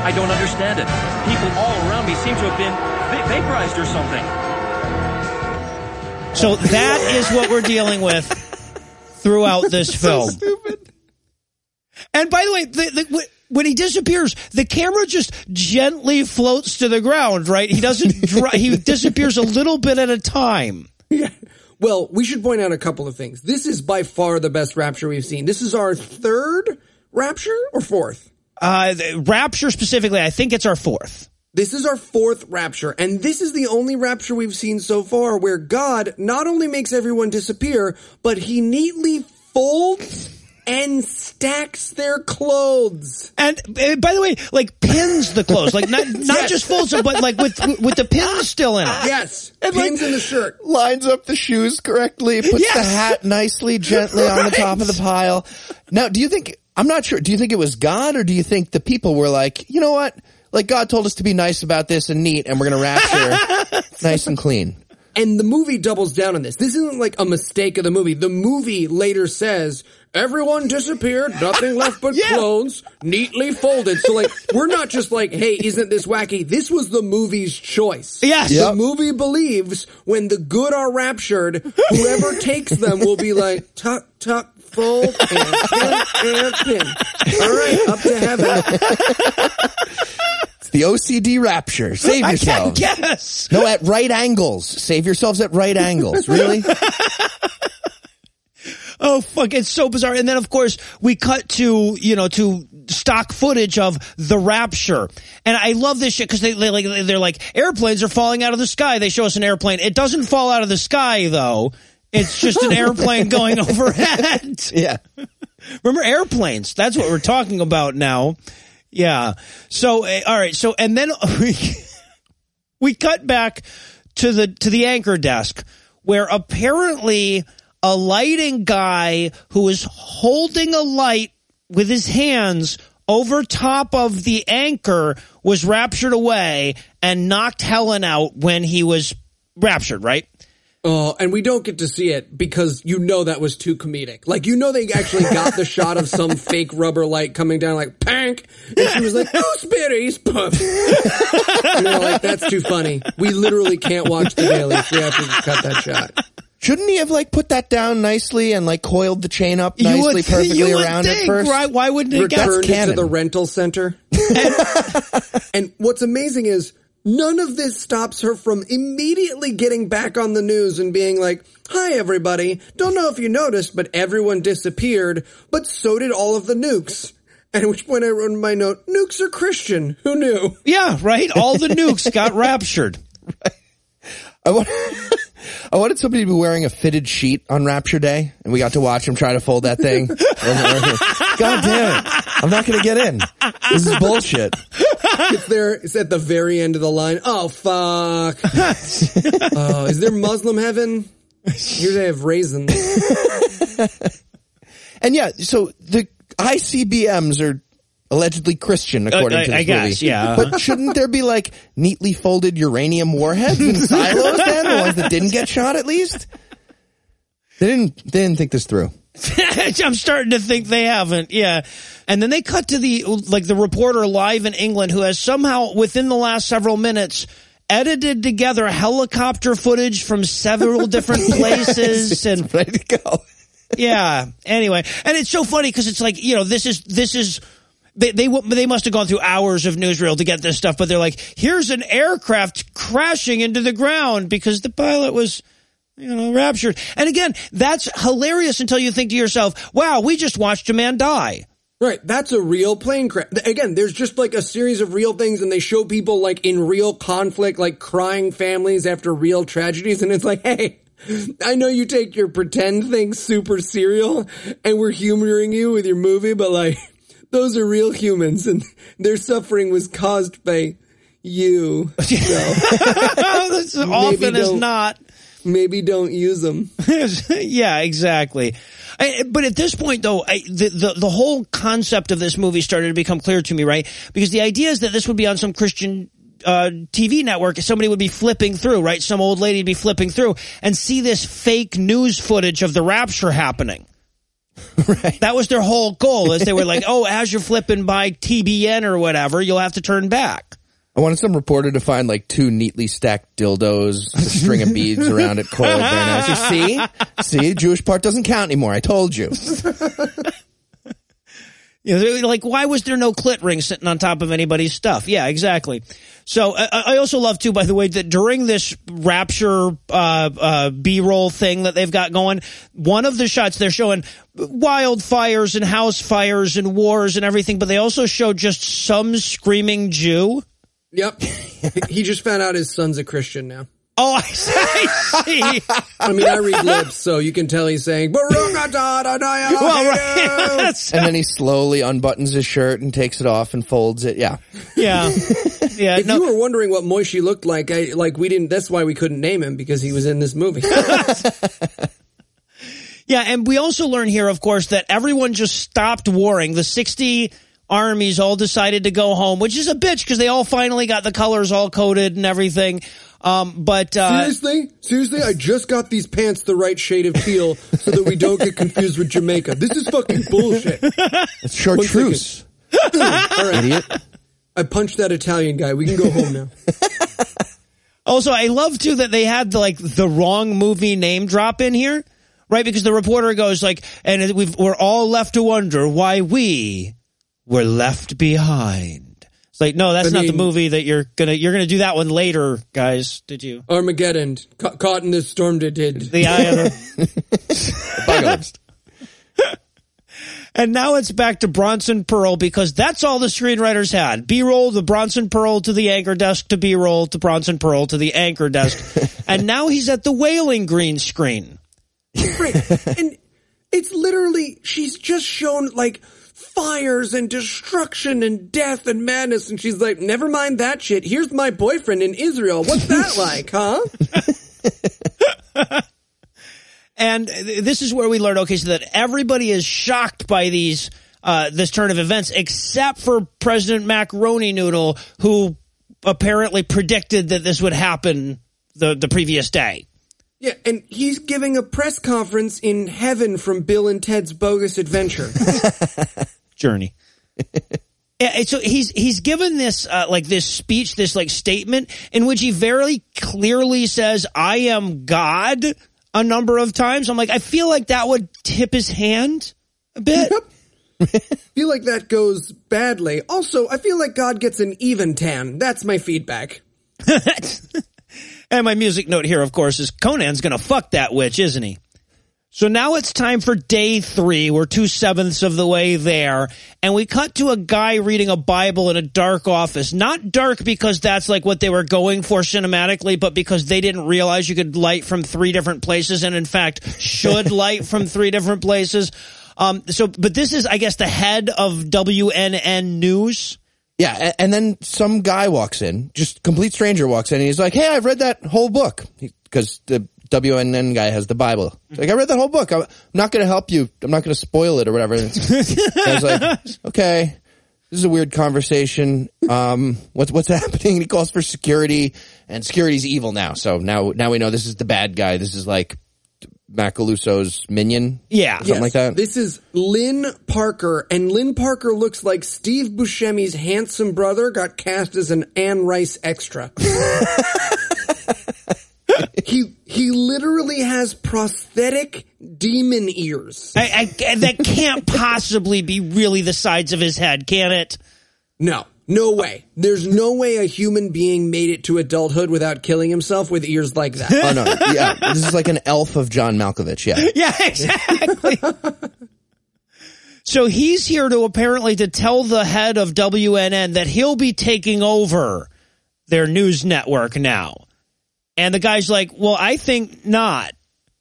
I don't understand it. People all around me seem to have been vaporized or something. So that is what we're dealing with throughout this film. So stupid. And by the way, when he disappears, the camera just gently floats to the ground, right? He doesn't he disappears a little bit at a time. Yeah. Well, we should point out a couple of things. This is by far the best rapture we've seen. This is our third rapture or fourth? Rapture specifically, I think it's our fourth. This is our fourth rapture, and this is the only rapture we've seen so far where God not only makes everyone disappear, but he neatly folds and stacks their clothes. And, by the way, pins the clothes. Not just folds them, but with the pins still in it. Yes, and pins in the shirt. Lines up the shoes correctly, puts the hat nicely, gently on the top of the pile. Now, I'm not sure, do you think it was God, or do you think the people were like, you know what? God told us to be nice about this and neat, and we're going to rapture nice and clean. And the movie doubles down on this. This isn't a mistake of the movie. The movie later says, everyone disappeared, nothing left but clones, neatly folded. So, we're not just hey, isn't this wacky? This was the movie's choice. Yes. Yep. The movie believes when the good are raptured, whoever takes them will be tuck, tuck, fold, and pin. All right, up to heaven. The OCD rapture. Save yourselves. I can't guess. No, at right angles. Save yourselves at right angles. Really? Oh, fuck. It's so bizarre. And then, of course, we cut to, you know, to stock footage of the rapture. And I love this shit because they're like, airplanes are falling out of the sky. They show us an airplane. It doesn't fall out of the sky, though. It's just an airplane going overhead. Yeah. Remember airplanes. That's what we're talking about now. Yeah. So, all right. So, and then we cut back to the anchor desk where apparently a lighting guy who is holding a light with his hands over top of the anchor was raptured away and knocked Helen out when he was raptured, right? Oh, and we don't get to see it because you know that was too comedic. Like, you know they actually got the shot of some fake rubber light coming down like, pank! And she was like, gooseberries, puff! And they're like, that's too funny. We literally can't watch the dailies. We have to cut that shot. Shouldn't he have, like, put that down nicely and, like, coiled the chain up nicely, perfectly around it first? Right? Why wouldn't he get it to the rental center? And what's amazing is, none of this stops her from immediately getting back on the news and being like, hi, everybody. Don't know if you noticed, but everyone disappeared, but so did all of the nukes. At which point I wrote in my note, nukes are Christian. Who knew? Yeah, right? All the nukes got raptured. Right. I wanted somebody to be wearing a fitted sheet on Rapture Day, and we got to watch him try to fold that thing. God damn it. I'm not going to get in. This is bullshit. It's at the very end of the line. Oh, fuck. Oh, is there Muslim heaven? Here they have raisins. And yeah, so the ICBMs are allegedly Christian, according to the movie. I guess, yeah. But shouldn't there be, like, neatly folded uranium warheads in silos then? The ones that didn't get shot, at least? They didn't think this through. I'm starting to think they haven't, yeah. And then they cut to the reporter live in England who has somehow, within the last several minutes, edited together helicopter footage from several different places. Yes, and ready to go. Yeah, anyway. And it's so funny because it's like, you know, this is... They must have gone through hours of newsreel to get this stuff, but they're like, here's an aircraft crashing into the ground because the pilot was, you know, raptured. And again, that's hilarious until you think to yourself, wow, we just watched a man die. Right. That's a real plane crash. Again, there's just like a series of real things and they show people like in real conflict, like crying families after real tragedies. And it's like, hey. I know you take your pretend thing super serial and we're humoring you with your movie, but like... Those are real humans, and their suffering was caused by you. So. As often as not. Maybe don't use them. Yeah, exactly. But at this point, though, the whole concept of this movie started to become clear to me, right? Because the idea is that this would be on some Christian TV network. Somebody would be flipping through, right? Some old lady would be flipping through and see this fake news footage of the rapture happening. Right. That was their whole goal, is they were like, oh, as you're flipping by TBN or whatever, you'll have to turn back. I wanted some reporter to find like two neatly stacked dildos, a string of beads around it, coiled very nicely. See, Jewish part doesn't count anymore. I told you. You know, they're like, why was there no clit ring sitting on top of anybody's stuff? Yeah, exactly. So I also love, too, by the way, that during this rapture B-roll thing that they've got going, one of the shots they're showing wildfires and house fires and wars and everything, but they also show just some screaming Jew. Yep. He just found out his son's a Christian now. Oh, I see. I mean, I read lips, so you can tell he's saying, well, right. And then he slowly unbuttons his shirt and takes it off and folds it. Yeah. Yeah. Yeah. If you were wondering what Moishi looked like, that's why we couldn't name him, because he was in this movie. Yeah. And we also learn here, of course, that everyone just stopped warring. The 60 armies all decided to go home, which is a bitch because they all finally got the colors all coded and everything. Seriously, I just got these pants the right shade of teal so that we don't get confused with Jamaica. This is fucking bullshit. It's chartreuse. All right. Idiot. I punched that Italian guy. We can go home now. Also, I love too that they had like the wrong movie name drop in here, right? Because the reporter goes like, and we're all left to wonder why we were left behind. It's like, no, that's not the movie that you're gonna do that one later, guys. Did you? Armageddon, Caught in the Storm, did the Eye of the Apocalypse. And now it's back to Bronson Pearl, because that's all the screenwriters had. B-roll to Bronson Pearl to the anchor desk to B-roll to Bronson Pearl to the anchor desk. And now he's at the wailing green screen. Right. And it's literally, she's just shown like fires and destruction and death and madness. And she's like, never mind that shit. Here's my boyfriend in Israel. What's that like, huh? And this is where we learn, okay, so that everybody is shocked by these this turn of events, except for President Macaroni Noodle, who apparently predicted that this would happen the previous day. Yeah, and he's giving a press conference in heaven from Bill and Ted's Bogus Adventure. Journey. Yeah, so he's given this like this speech, this like statement in which he very clearly says, "I am God." A number of times. I'm like, I feel like that would tip his hand a bit. Yep. I feel like that goes badly. Also, I feel like God gets an even tan. That's my feedback. And my music note here, of course, is Conan's going to fuck that witch, isn't he? So now it's time for day three. We're 2/7 of the way there. And we cut to a guy reading a Bible in a dark office. Not dark because that's like what they were going for cinematically, but because they didn't realize you could light from three different places, and in fact should light from three different places. But this is, I guess, the head of WNN News. Yeah, and then some guy walks in, just complete stranger walks in, and he's like, hey, I've read that whole book. Because the WNN guy has the Bible. Like, I read the whole book. I'm not going to help you. I'm not going to spoil it or whatever. And I was like, okay, this is a weird conversation. What's happening? And he calls for security, and security's evil now. So now we know this is the bad guy. This is like Macalusso's minion. Yeah. Something like that. This is Lynn Parker, and Lynn Parker looks like Steve Buscemi's handsome brother got cast as an Anne Rice extra. He literally has prosthetic demon ears. That can't possibly be really the sides of his head, can it? No. No way. There's no way a human being made it to adulthood without killing himself with ears like that. Oh, no. Yeah. This is like an elf of John Malkovich, yeah. Yeah, exactly. So he's here to apparently to tell the head of WNN that he'll be taking over their news network now. And the guy's like, well, I think not.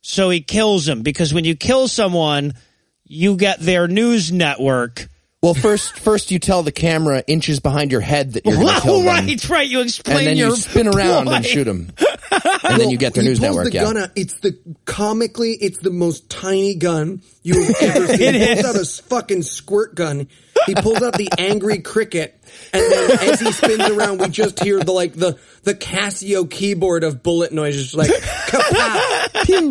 So he kills him, because when you kill someone, you get their news network. Well, first you tell the camera inches behind your head that you're going to kill them. Right. You explain your and then you spin around and shoot him. And then you get their news network, gun out. It's the most tiny gun you have ever seen. He pulls out a fucking squirt gun. He pulls out the angry cricket, and then as he spins around, we just hear the Casio keyboard of bullet noises, like kapow, pew,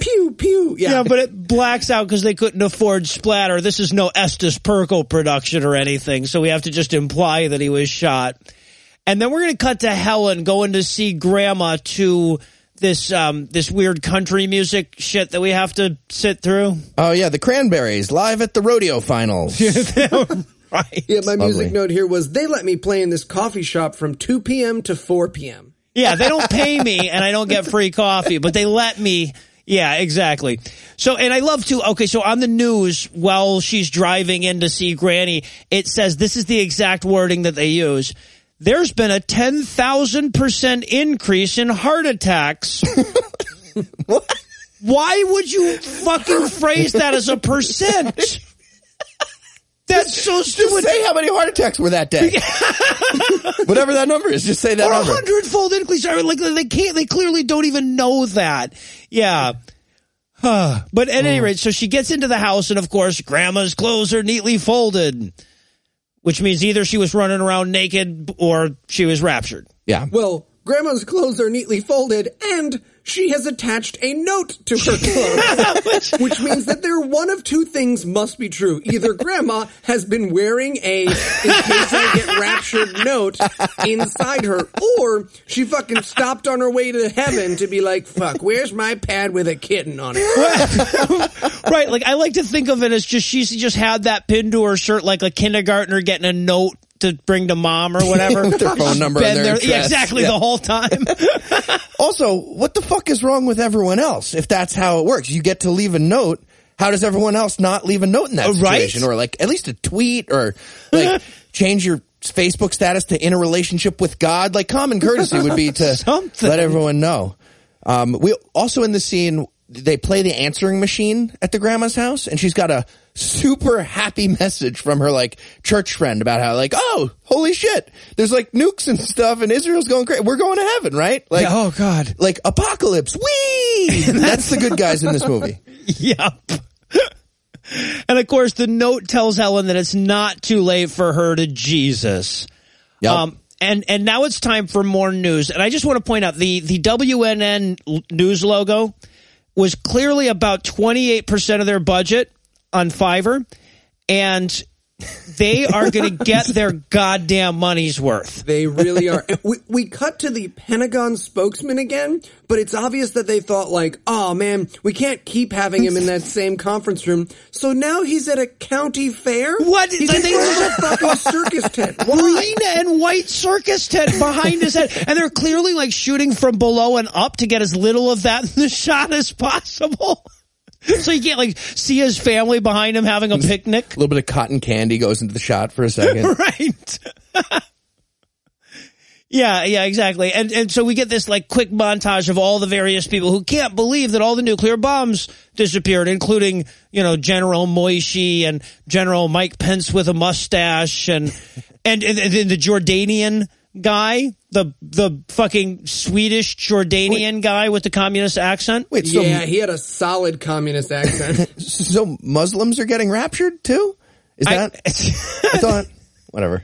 pew, pew. Yeah, but it blacks out because they couldn't afford splatter. This is no Estes Pirco production or anything, so we have to just imply that he was shot. And then we're going to cut to Helen going to see Grandma to this this weird country music shit that we have to sit through. Oh yeah, the Cranberries live at the rodeo finals. Right. Yeah, my music note here was they let me play in this coffee shop from 2 p.m. to 4 p.m. Yeah, they don't pay me and I don't get free coffee, but they let me. Yeah, exactly. So, and I love to, okay, so on the news, while she's driving in to see Granny, it says, this is the exact wording that they use, there's been a 10,000% increase in heart attacks. What? Why would you fucking phrase that as a percent? That's so stupid. Just say how many heart attacks were that day. Whatever that number is, just say that number. Or 100-fold increase. I mean, like, they clearly don't even know that. Yeah. But at any rate, so she gets into the house, and of course, Grandma's clothes are neatly folded, which means either she was running around naked or she was raptured. Yeah. Well, Grandma's clothes are neatly folded, and she has attached a note to her clothes, which means that there one of two things must be true. Either Grandma has been wearing a "in case I get raptured" note inside her, or she fucking stopped on her way to heaven to be like, fuck, where's my pad with a kitten on it? Right, like I like to think of it as just she's just had that pinned to her shirt like a kindergartner getting a note to bring to mom or whatever. With their phone number and their address. Yeah, exactly, yeah. The whole time. Also, what the fuck is wrong with everyone else if that's how it works? You get to leave a note. How does everyone else not leave a note in that situation? Right? Or like at least a tweet or like change your Facebook status to in a relationship with God. Like common courtesy would be to let everyone know. We also in the scene, they play the answering machine at the grandma's house and she's got a super happy message from her like church friend about how like, oh, holy shit, there's like nukes and stuff and Israel's going crazy. We're going to heaven, right? Like, yeah, oh God, like apocalypse. Whee! That's the good guys in this movie. Yep. And of course the note tells Helen that it's not too late for her to Jesus. Yep. And now it's time for more news. And I just want to point out the WNN news logo was clearly about 28% of their budget on Fiverr, and they are going to get their goddamn money's worth. They really are. We cut to the Pentagon spokesman again, but it's obvious that they thought like, oh man, we can't keep having him in that same conference room. So now he's at a county fair? What? He's in a fucking circus tent. Green and white circus tent behind his head. And they're clearly like shooting from below and up to get as little of that in the shot as possible. So you can't like see his family behind him having a picnic. A little bit of cotton candy goes into the shot for a second. Right. Yeah, exactly. And so we get this like quick montage of all the various people who can't believe that all the nuclear bombs disappeared, including, you know, General Moishi and General Mike Pence with a mustache and the Jordanian guy, the fucking Swedish Jordanian guy with the communist accent. Wait, so yeah, he had a solid communist accent. So Muslims are getting raptured too? Is that? I thought whatever.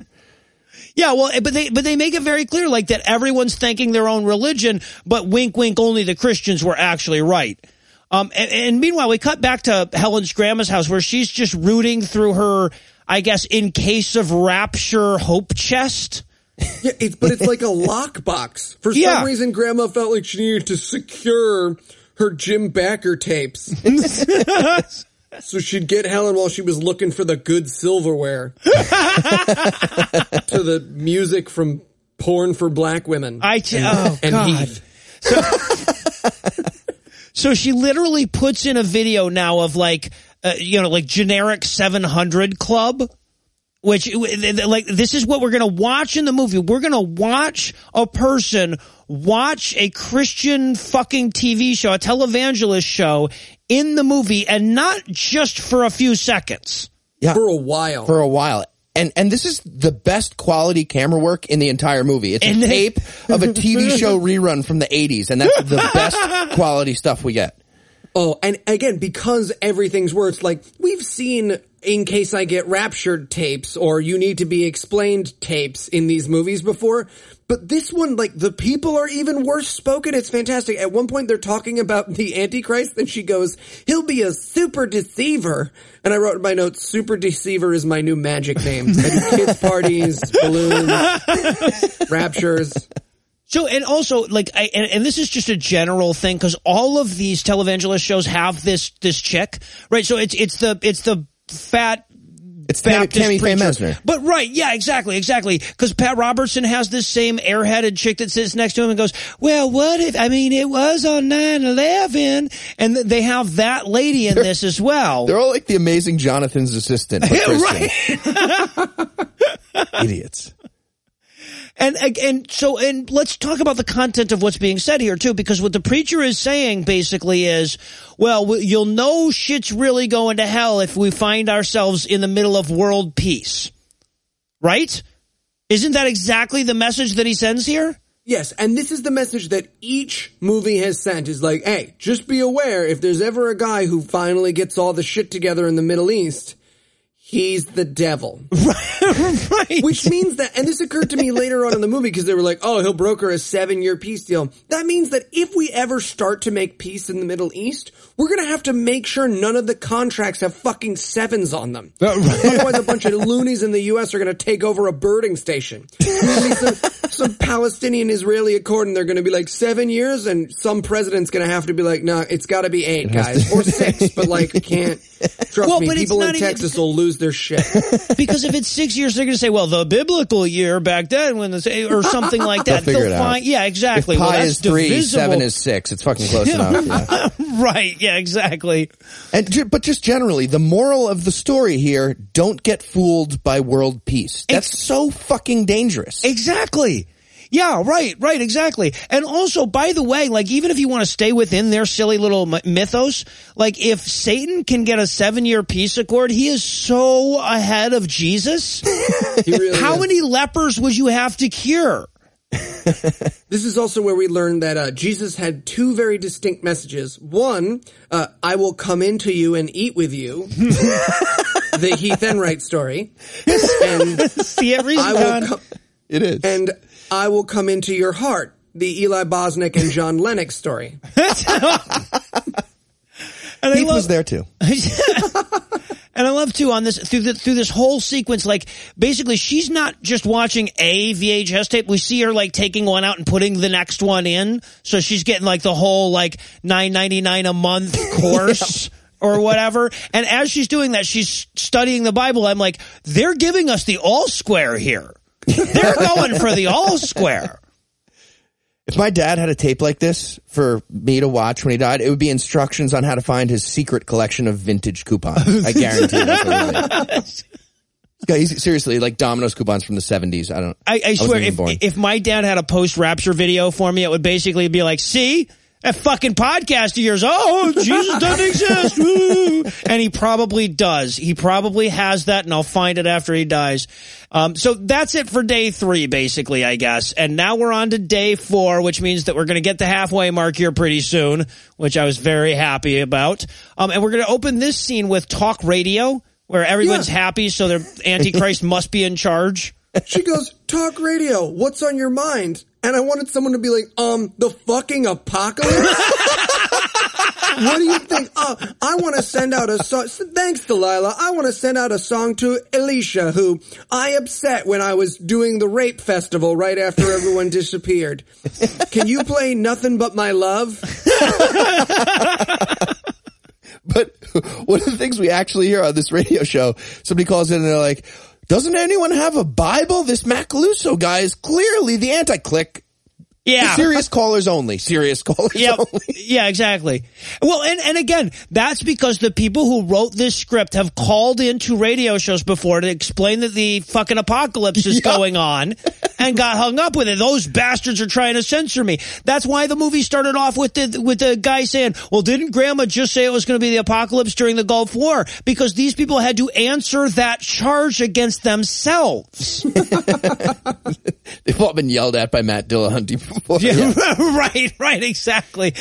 Yeah, well, but they make it very clear like that everyone's thanking their own religion, but wink, wink, only the Christians were actually right. And meanwhile, we cut back to Helen's grandma's house where she's just rooting through her, I guess, in case of rapture, hope chest. Yeah, it's like a lockbox. For some reason, Grandma felt like she needed to secure her Jim Bakker tapes. So she'd get Helen while she was looking for the good silverware. To the music from Porn for Black Women. God. So she literally puts in a video now of like, like generic 700 Club. Which, like, this is what we're going to watch in the movie. We're going to watch a person watch a Christian fucking TV show, a televangelist show in the movie, and not just for a few seconds. Yeah. For a while. And this is the best quality camera work in the entire movie. It's a tape of a TV show rerun from the 80s, and that's the best quality stuff we get. Oh, and again, because everything's worse, like, we've seen In Case I Get Raptured tapes or You Need to Be Explained tapes in these movies before, but this one, like, the people are even worse spoken. It's fantastic. At one point, they're talking about the Antichrist, and she goes, he'll be a super deceiver. And I wrote in my notes, super deceiver is my new magic name. I do kids parties, balloons, raptures. So, and also, like, and this is just a general thing, because all of these televangelist shows have this chick, right? So it's the fat Baptist preacher. But right, yeah, exactly. Because Pat Robertson has this same airheaded chick that sits next to him and goes, well, what if, I mean, it was on 9/11. And they have that lady in this as well. They're all like the Amazing Jonathan's assistant. Right. Idiots. And let's talk about the content of what's being said here too, because what the preacher is saying basically is, well, you'll know shit's really going to hell if we find ourselves in the middle of world peace, right? Isn't that exactly the message that he sends here? Yes, and this is the message that each movie has sent, is like, hey, just be aware, if there's ever a guy who finally gets all the shit together in the Middle East, he's the devil. Right. Which means that, and this occurred to me later on in the movie because they were like, oh, he'll broker a 7-year peace deal. That means that if we ever start to make peace in the Middle East, we're going to have to make sure none of the contracts have fucking 7s on them. Right. Otherwise, a bunch of loonies in the U.S. are going to take over a birding station. There's going to be some some Palestinian-Israeli accord, and they're going to be like 7 years, and some president's going to have to be like, no, it's got to be 8, guys, or 6, but like, can't trust me. People in Texas will lose their shit. Because if it's 6 years, they're going to say, well, the biblical year back then, when the, or something like that. They'll figure it out. Yeah, exactly. If pi is 3, divisible. 7 is 6. It's fucking close enough. Yeah. Right, yeah, exactly. And but just generally, the moral of the story here, don't get fooled by world peace. That's so fucking dangerous. Exactly. Yeah, right, exactly. And also, by the way, like, even if you want to stay within their silly little mythos, like, if Satan can get a 7-year peace accord, he is so ahead of Jesus. Really How is. Many lepers would you have to cure? This is also where we learn that Jesus had two very distinct messages. One, I will come into you and eat with you. The Heath Enright story. And see, everything's gone. It is. And I will come into your heart. The Eli Bosnick and John Lennox story. Heath was there too. And I love, too, on this, through this whole sequence, like, basically, she's not just watching a VHS tape. We see her, like, taking one out and putting the next one in. So she's getting, like, the whole, like, $9.99 a month course. Yeah. Or whatever. And as she's doing that, she's studying the Bible. I'm like, they're giving us the all square here. They're going for the all square. If my dad had a tape like this for me to watch when he died, it would be instructions on how to find his secret collection of vintage coupons. I guarantee it. He's seriously, like Domino's coupons from the 70s. I swear, if my dad had a post-rapture video for me, it would basically be like, see? That fucking podcast of yours, oh, Jesus doesn't exist. Woo. And he probably does. He probably has that, and I'll find it after he dies. So that's it for day 3, basically, I guess. And now we're on to day 4, which means that we're going to get the halfway mark here pretty soon, which I was very happy about. And we're going to open this scene with talk radio, where everyone's happy, so their Antichrist must be in charge. She goes, talk radio, what's on your mind? And I wanted someone to be like, the fucking apocalypse? What do you think? I want to send out a song. Thanks, Delilah. I want to send out a song to Alicia, who I upset when I was doing the rape festival right after everyone disappeared. Can you play Nothing But My Love? But one of the things we actually hear on this radio show, somebody calls in and they're like, doesn't anyone have a Bible? This Macalusso guy is clearly the anti-click. Yeah. Serious callers only. Serious callers only. Yeah, exactly. Well, and again, that's because the people who wrote this script have called into radio shows before to explain that the fucking apocalypse is going on and got hung up with it. Those bastards are trying to censor me. That's why the movie started off with the guy saying, well, didn't Grandma just say it was going to be the apocalypse during the Gulf War? Because these people had to answer that charge against themselves. They've all been yelled at by Matt Dillahunty before. Yeah, right, exactly.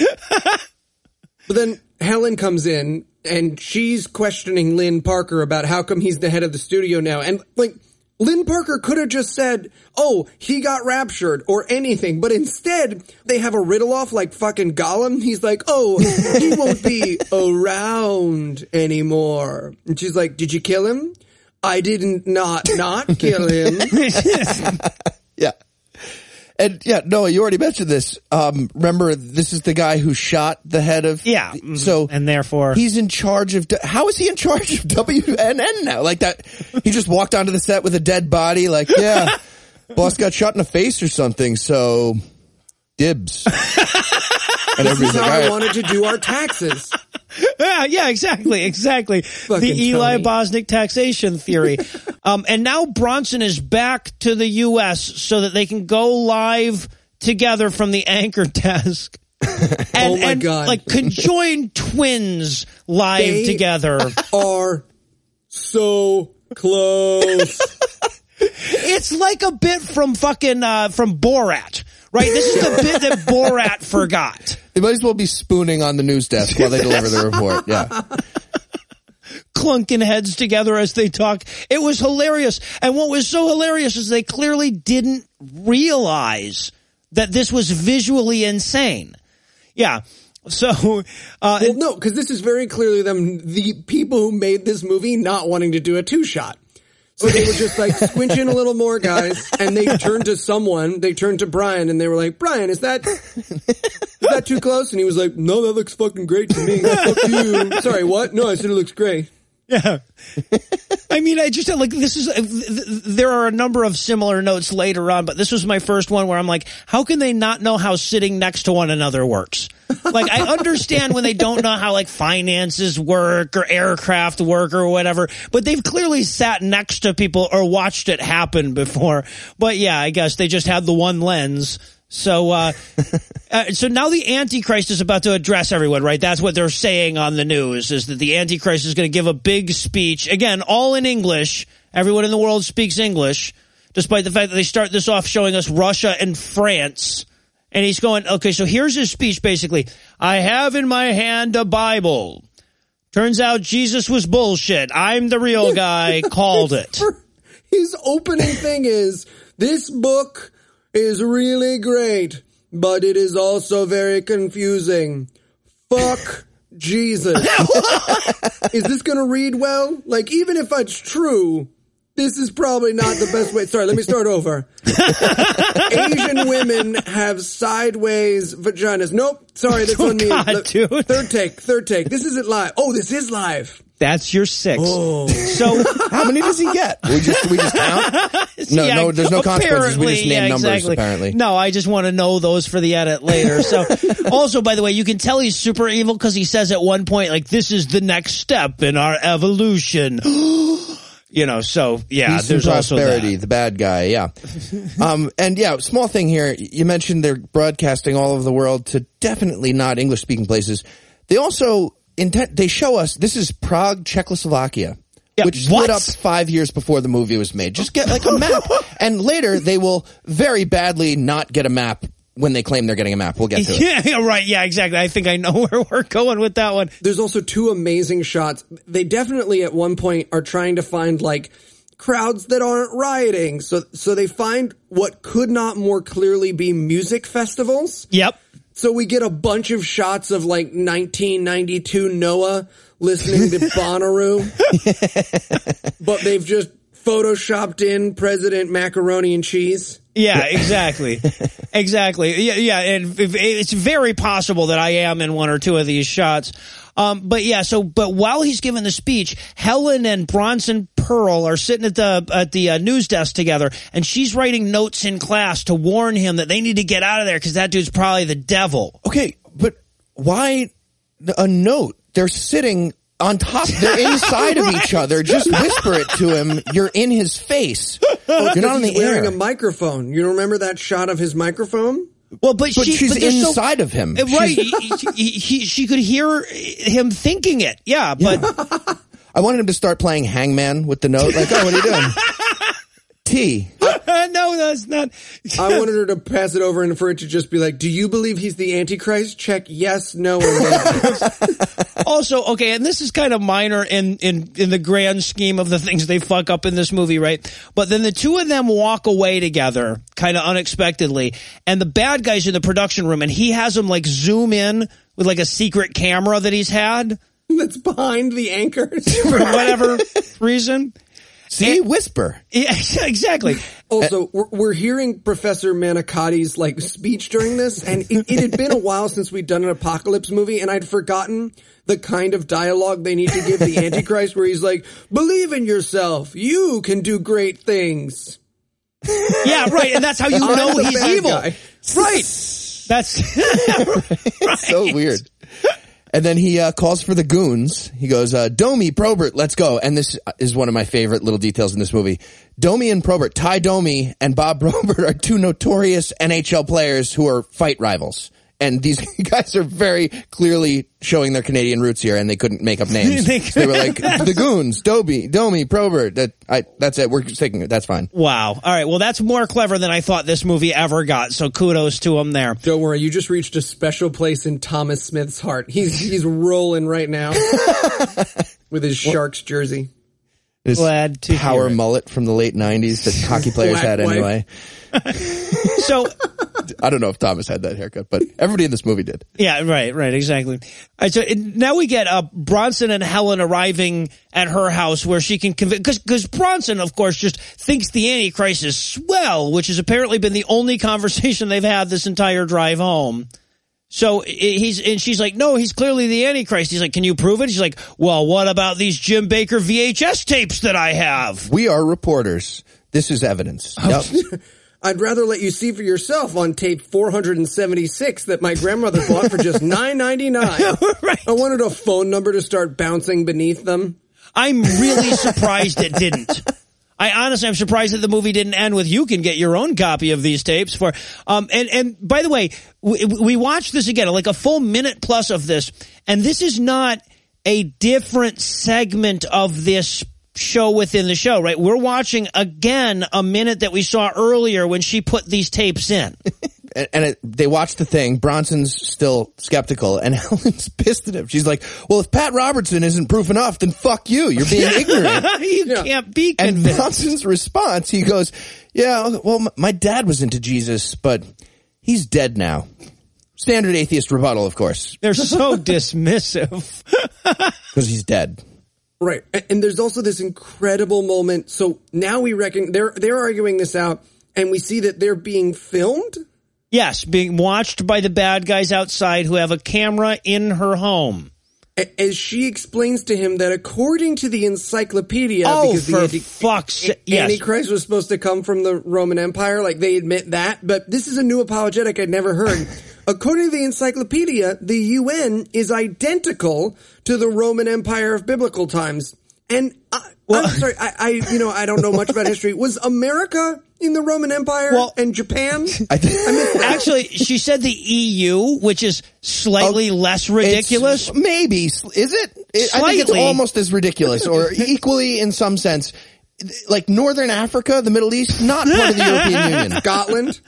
But then Helen comes in, and she's questioning Lynn Parker about how come he's the head of the studio now. And, like, Lynn Parker could have just said, oh, he got raptured or anything. But instead, they have a riddle off like fucking Gollum. He's like, oh, he won't be around anymore. And she's like, did you kill him? I didn't not kill him. Yeah. And, yeah, Noah, you already mentioned this. Remember, this is the guy who shot the head of... Yeah, so and therefore... He's in charge of... How is he in charge of WNN now? Like, that... He just walked onto the set with a dead body, like, yeah, boss got shot in the face or something, so... Dibs. And this is how I wanted to do our taxes. Yeah, exactly. The Eli Bosnick taxation theory. And now Bronson is back to the U.S. so that they can go live together from the anchor desk. And, God. Like, conjoined twins live together. Are so close. It's like a bit from fucking, from Borat. Right, this is the bit that Borat forgot. They might as well be spooning on the news desk while they deliver the report, yeah. Clunking heads together as they talk. It was hilarious. And what was so hilarious is they clearly didn't realize that this was visually insane. Yeah. So, well, no, because this is very clearly the people who made this movie not wanting to do a two-shot. So they were just like, squinch in a little more, guys. And they turned to someone. They turned to Brian and they were like, Brian, is that too close? And he was like, no, that looks fucking great to me. Fuck you. Sorry, what? No, I said it looks great. Yeah. I mean, I just like this is there are a number of similar notes later on, but this was my first one where I'm like, how can they not know how sitting next to one another works? Like, I understand when they don't know how like finances work or aircraft work or whatever, but they've clearly sat next to people or watched it happen before. But yeah, I guess they just had the one lens. So so now the Antichrist is about to address everyone, right? That's what they're saying on the news, is that the Antichrist is going to give a big speech. Again, all in English. Everyone in the world speaks English, despite the fact that they start this off showing us Russia and France. And he's going, okay, so here's his speech basically. I have in my hand a Bible. Turns out Jesus was bullshit. I'm the real guy, called it. His opening thing is, this book is really great, but it is also very confusing. Fuck Jesus. Is this going to read well? Like, even if it's true, this is probably not the best way. Sorry, let me start over. Asian women have sideways vaginas. Nope. Sorry, that's on me. Dude. Third take. This isn't live. Oh, this is live. That's your six. Oh. So how many does he get? We just count? No, yeah, no, there's no consequences. We just name numbers, apparently. No, I just want to know those for the edit later. So also, by the way, you can tell he's super evil because he says at one point, like, this is the next step in our evolution. You know, so yeah, peace, there's also that. The bad guy, yeah. And yeah, small thing here. You mentioned they're broadcasting all over the world to definitely not English speaking places. They also they show us this is Prague, Czechoslovakia, yeah, which split up 5 years before the movie was made. Just get like a map, and later they will very badly not get a map when they claim they're getting a map. We'll get to it. Yeah, right. Yeah, exactly. I think I know where we're going with that one. There's also two amazing shots. They definitely at one point are trying to find like crowds that aren't rioting, so they find what could not more clearly be music festivals. Yep. So we get a bunch of shots of like 1992 Noah listening to Bonnaroo, but they've just photoshopped in President Macaroni and Cheese. Yeah, exactly. Exactly. Yeah, and it's very possible that I am in one or two of these shots. But yeah, but while he's giving the speech, Helen and Bronson Pearl are sitting at the news desk together, and she's writing notes in class to warn him that they need to get out of there because that dude's probably the devil. Okay, but why a note? They're sitting on top, they're inside right. of each other. Just whisper it to him. You're in his face. You're not on the air. Wearing a microphone. You remember that shot of his microphone? Well, but she's inside of him. Right. She could hear him thinking it. Yeah, but I wanted him to start playing Hangman with the note. Like, oh, what are you doing? T. No, that's not. I wanted her to pass it over and for it to just be like, do you believe he's the Antichrist? Check yes, no, or no. Also, okay, and this is kind of minor in the grand scheme of the things they fuck up in this movie, right? But then the two of them walk away together, kind of unexpectedly, and the bad guy's in the production room, and he has them, like, zoom in with, like, a secret camera that he's had. That's behind the anchors. For whatever reason. See, whisper. Yeah, exactly. Also, we're hearing Professor Manicotti's like speech during this, and it had been a while since we'd done an apocalypse movie, and I'd forgotten the kind of dialogue they need to give the Antichrist, where he's like, "Believe in yourself. You can do great things." Yeah, right, and that's how you know he's evil, guy. Right? That's right. So weird. And then he calls for the goons. He goes, Domi, Probert, let's go. And this is one of my favorite little details in this movie. Domi and Probert, Ty Domi and Bob Probert are two notorious NHL players who are fight rivals. And these guys are very clearly showing their Canadian roots here, and they couldn't make up names. So they were like, the goons, Domi, Probert. That's it. We're just taking it. That's fine. Wow. All right. Well, that's more clever than I thought this movie ever got. So kudos to him there. Don't worry. You just reached a special place in Thomas Smith's heart. He's rolling right now with his Sharks jersey. This glad to power mullet from the late 90s that hockey players had anyway. So I don't know if Thomas had that haircut, but everybody in this movie did. Yeah, right, exactly. All right, so now we get Bronson and Helen arriving at her house where she can convince, because Bronson, of course, just thinks the Antichrist is swell, which has apparently been the only conversation they've had this entire drive home. So she's like, no, he's clearly the Antichrist. He's like, can you prove it? She's like, well, what about these Jim Bakker VHS tapes that I have? We are reporters. This is evidence. Oh. Yep. I'd rather let you see for yourself on tape 476 that my grandmother bought for just $9.99. Right. I wanted a phone number to start bouncing beneath them. I'm really surprised it didn't. I'm surprised that the movie didn't end with you can get your own copy of these tapes for and by the way, we watched this again, like a full minute plus of this, and this is not a different segment of this show within the show, right? We're watching again a minute that we saw earlier when she put these tapes in. They watch the thing. Bronson's still skeptical, and Helen's pissed at him. She's like, well, if Pat Robertson isn't proof enough, then fuck you. You're being ignorant. You can't be convinced. And Bronson's response, he goes, yeah, well, my dad was into Jesus, but he's dead now. Standard atheist rebuttal, of course. They're so dismissive. Because he's dead. Right. And there's also this incredible moment. So now we reckon they're arguing this out, and we see that they're being filmed. Yes, being watched by the bad guys outside who have a camera in her home. As she explains to him that according to the encyclopedia, because the Antichrist was supposed to come from the Roman Empire, like they admit that, but this is a new apologetic I'd never heard. According to the encyclopedia, the UN is identical to the Roman Empire of biblical times. And I'm sorry, I don't know much about history. Was America in the Roman Empire and Japan? Actually, she said the EU, which is slightly less ridiculous. Maybe. Is it? Slightly. I think it's almost as ridiculous, or equally in some sense. Like Northern Africa, the Middle East, not part of the European Union. Scotland.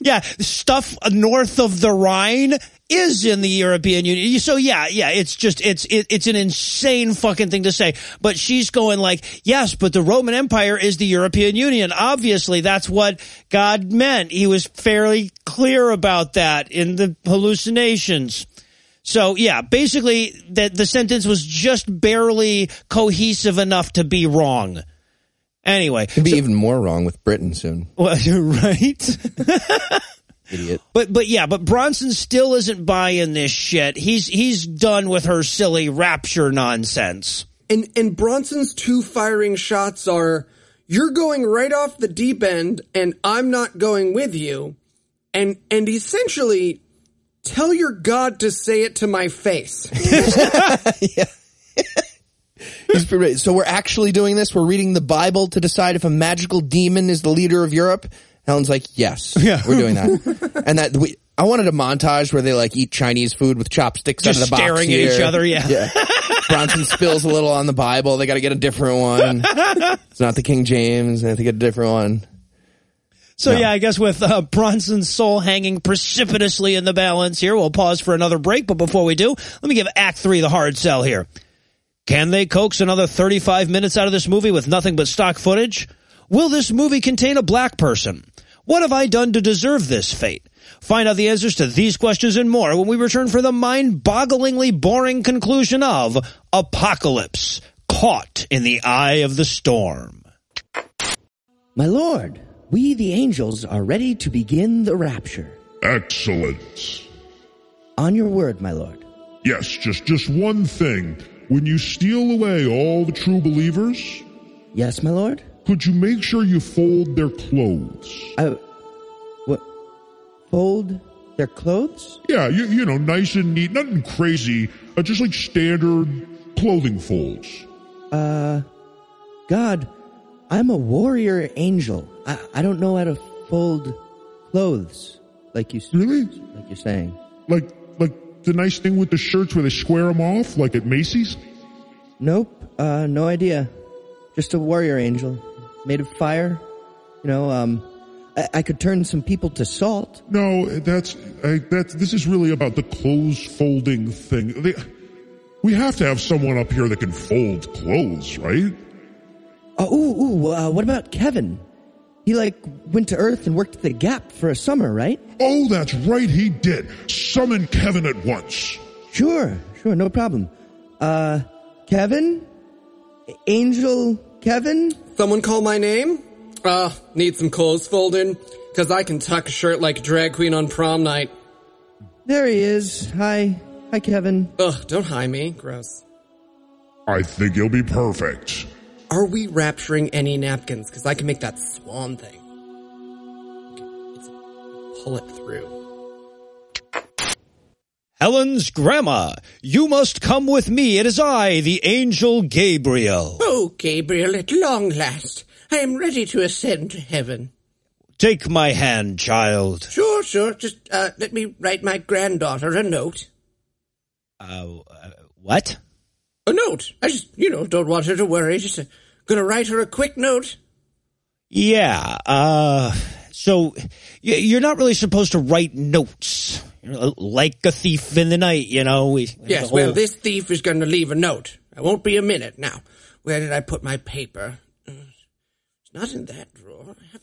Yeah, stuff north of the Rhine is in the European Union. So yeah, it's an insane fucking thing to say. But she's going like, yes, but the Roman Empire is the European Union. Obviously, that's what God meant. He was fairly clear about that in the hallucinations. So yeah, basically that the sentence was just barely cohesive enough to be wrong. Anyway, it'd be even more wrong with Britain soon. Well, you're right. Idiot. But Bronson still isn't buying this shit. He's done with her silly rapture nonsense. And Bronson's two firing shots are, you're going right off the deep end and I'm not going with you. And essentially, tell your God to say it to my face. Yeah. So we're actually doing this? We're reading the Bible to decide if a magical demon is the leader of Europe? Helen's like, yes, yeah. We're doing that. And that I wanted a montage where they like eat Chinese food with chopsticks just out of the box. Just staring at each other, yeah. Bronson spills a little on the Bible. They got to get a different one. It's not the King James. They have to get a different one. So no. Yeah, I guess with Bronson's soul hanging precipitously in the balance here, we'll pause for another break. But before we do, let me give Act 3 the hard sell here. Can they coax another 35 minutes out of this movie with nothing but stock footage? Will this movie contain a black person? What have I done to deserve this fate? Find out the answers to these questions and more when we return for the mind-bogglingly boring conclusion of Apocalypse: Caught in the Eye of the Storm. My lord, we the angels are ready to begin the rapture. Excellent. On your word, my lord. Yes, just one thing. When you steal away all the true believers... Yes, my lord? Could you make sure you fold their clothes? What? Fold their clothes? Yeah, you know, nice and neat, nothing crazy, just like standard clothing folds. God, I'm a warrior angel. I don't know how to fold clothes, like you... Really? Like you're saying. Like... The nice thing with the shirts where they square them off, like at Macy's? Nope, no idea. Just a warrior angel, made of fire. You know, I could turn some people to salt. No, this is really about the clothes folding thing. We have to have someone up here that can fold clothes, right? What about Kevin? He, went to Earth and worked at the Gap for a summer, right? Oh, that's right, he did. Summon Kevin at once. Sure, no problem. Kevin? Angel Kevin? Someone call my name? Need some clothes folded? 'Cause I can tuck a shirt like a drag queen on prom night. There he is. Hi, Kevin. Ugh, don't hi me. Gross. I think you'll be perfect. Are we rapturing any napkins? 'Cause I can make that swan thing. Let's pull it through. Helen's grandma, you must come with me. It is I, the angel Gabriel. Oh, Gabriel, at long last. I am ready to ascend to heaven. Take my hand, child. Sure. Just let me write my granddaughter a note. What? A note. I just, don't want her to worry. Just gonna write her a quick note. Yeah, so you're not really supposed to write notes. Like a thief in the night, Yes, well, this thief is going to leave a note. I won't be a minute now. Where did I put my paper? It's not in that drawer. I have a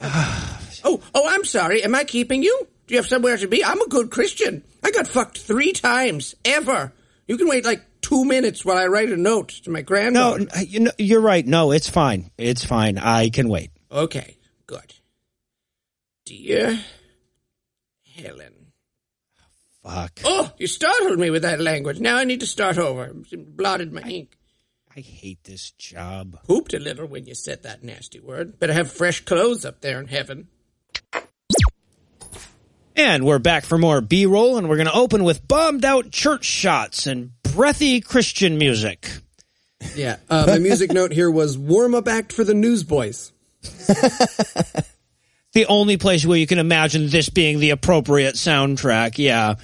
pad. Oh, I'm sorry. Am I keeping you? Do you have somewhere to be? I'm a good Christian. I got fucked 3 times, ever. You can wait 2 minutes while I write a note to my granddaughter. No, you're right. No, it's fine. I can wait. Okay, good. Dear Helen. Fuck. Oh, you startled me with that language. Now I need to start over. Blotted my ink. I hate this job. Pooped a little when you said that nasty word. Better have fresh clothes up there in heaven. And we're back for more B-roll, and we're going to open with bombed-out church shots and breathy Christian music. Yeah, my music note here was warm-up act for the Newsboys. The only place where you can imagine this being the appropriate soundtrack, yeah.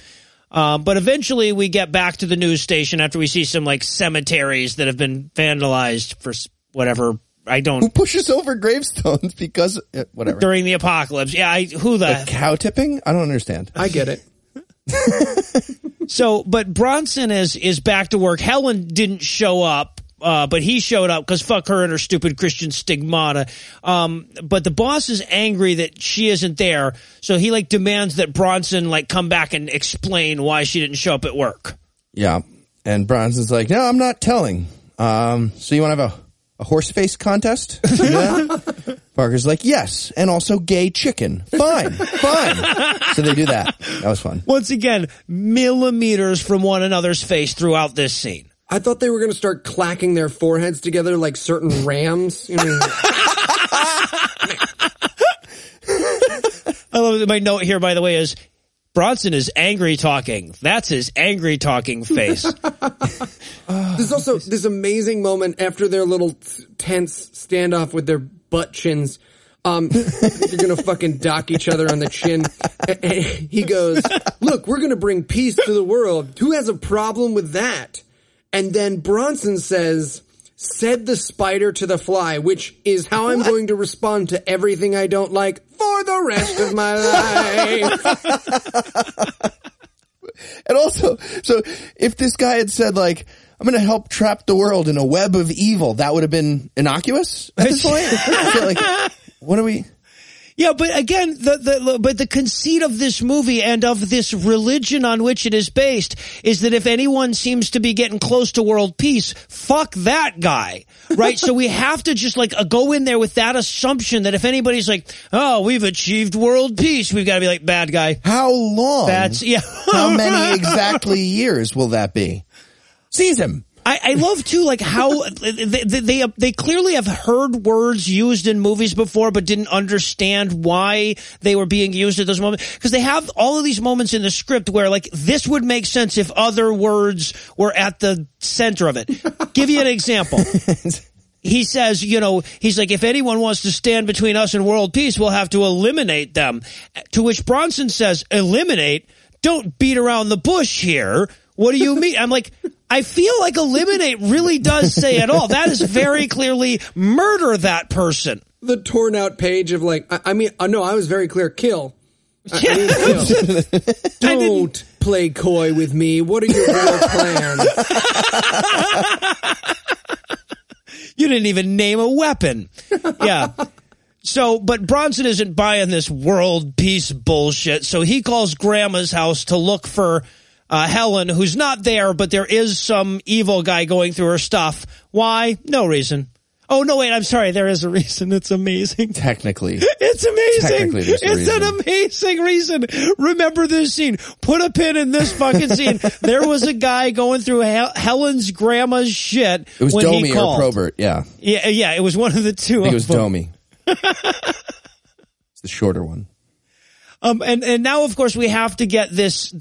But eventually we get back to the news station after we see some, cemeteries that have been vandalized for whatever. Who pushes over gravestones because... whatever. During the apocalypse. Yeah, who the... Like cow tipping? I don't understand. I get it. But Bronson is back to work. Helen didn't show up. But he showed up because fuck her and her stupid Christian stigmata. But the boss is angry that she isn't there, so he demands that Bronson come back and explain why she didn't show up at work. Yeah, and Bronson's like, no, I'm not telling. So you want to have a horse face contest? Yeah. Parker's like, yes, and also gay chicken. Fine. So they do that. That was fun. Once again, millimeters from one another's face throughout this scene. I thought they were going to start clacking their foreheads together like certain rams. I love it. My note here, by the way, is Bronson is angry talking. That's his angry talking face. There's also this amazing moment after their little tense standoff with their butt chins. You're going to fucking dock each other on the chin. And he goes, look, we're going to bring peace to the world. Who has a problem with that? And then Bronson says, said the spider to the fly, which is how I'm going to respond to everything I don't like for the rest of my life. And also, so if this guy had said, I'm going to help trap the world in a web of evil, that would have been innocuous at this point? So, what are we... Yeah, but again, the conceit of this movie and of this religion on which it is based is that if anyone seems to be getting close to world peace, fuck that guy, right? So we have to just go in there with that assumption that if anybody's oh, we've achieved world peace, we've got to be bad guy. How long? How many exactly years will that be? Seize him. I love, too, how they clearly have heard words used in movies before but didn't understand why they were being used at those moments. Because they have all of these moments in the script where, this would make sense if other words were at the center of it. Give you an example. He says, he's if anyone wants to stand between us and world peace, we'll have to eliminate them. To which Bronson says, eliminate? Don't beat around the bush here. What do you mean? I'm I feel eliminate really does say it all. That is very clearly murder that person. The torn out page of I was very clear. Kill. I mean, kill. Don't play coy with me. What are your real plans? You didn't even name a weapon. Yeah. So, but Bronson isn't buying this world peace bullshit, so he calls Grandma's house to look for Helen, who's not there, but there is some evil guy going through her stuff. Why? No reason. Oh, no, wait, I'm sorry. There is a reason. It's amazing. Technically. It's amazing. Technically, it's an amazing reason. Remember this scene. Put a pin in this fucking scene. There was a guy going through Helen's grandma's shit. It was when Domi he called. Or Probert, yeah. Yeah, it was one of the two. I think it was Domi. It's the shorter one. And now, of course, we have to get this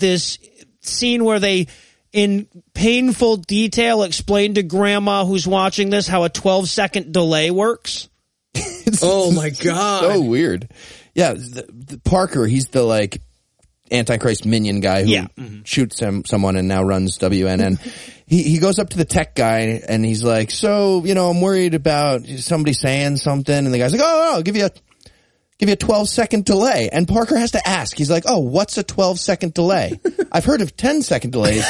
scene where they, in painful detail, explain to Grandma who's watching this how a 12-second delay works. Oh, my God. So weird. Yeah, the Parker, he's the, like, Antichrist minion guy who shoots someone and now runs WNN. He goes up to the tech guy, and he's like, so, you know, I'm worried about somebody saying something. And the guy's like, oh, no, I'll give you a 12-second delay. And Parker has to ask. He's like, oh, what's a 12-second delay? I've heard of 10-second delays.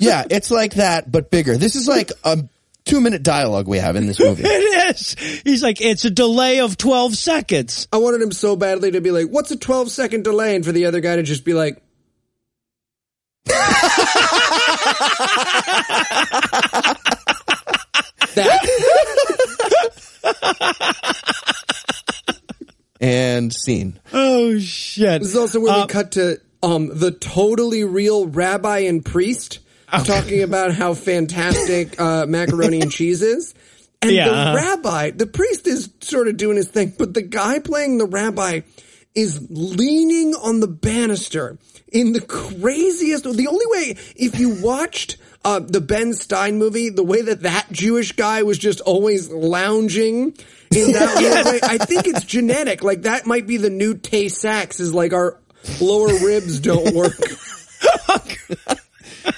Yeah, it's like that, but bigger. This is like a 2-minute dialogue we have in this movie. It is. He's like, it's a delay of 12 seconds. I wanted him so badly to be like, what's a 12-second delay? And for the other guy to just be like... And scene. Oh, shit. This is also where we cut to the totally real rabbi and priest talking about how fantastic macaroni and cheese is. And the rabbi, the priest is sort of doing his thing, but the guy playing the rabbi is leaning on the banister in the craziest... The only way, if you watched... the Ben Stein movie, the way that Jewish guy was just always lounging in that way, I think it's genetic. Like, that might be the new Tay Sachs, is like our lower ribs don't work.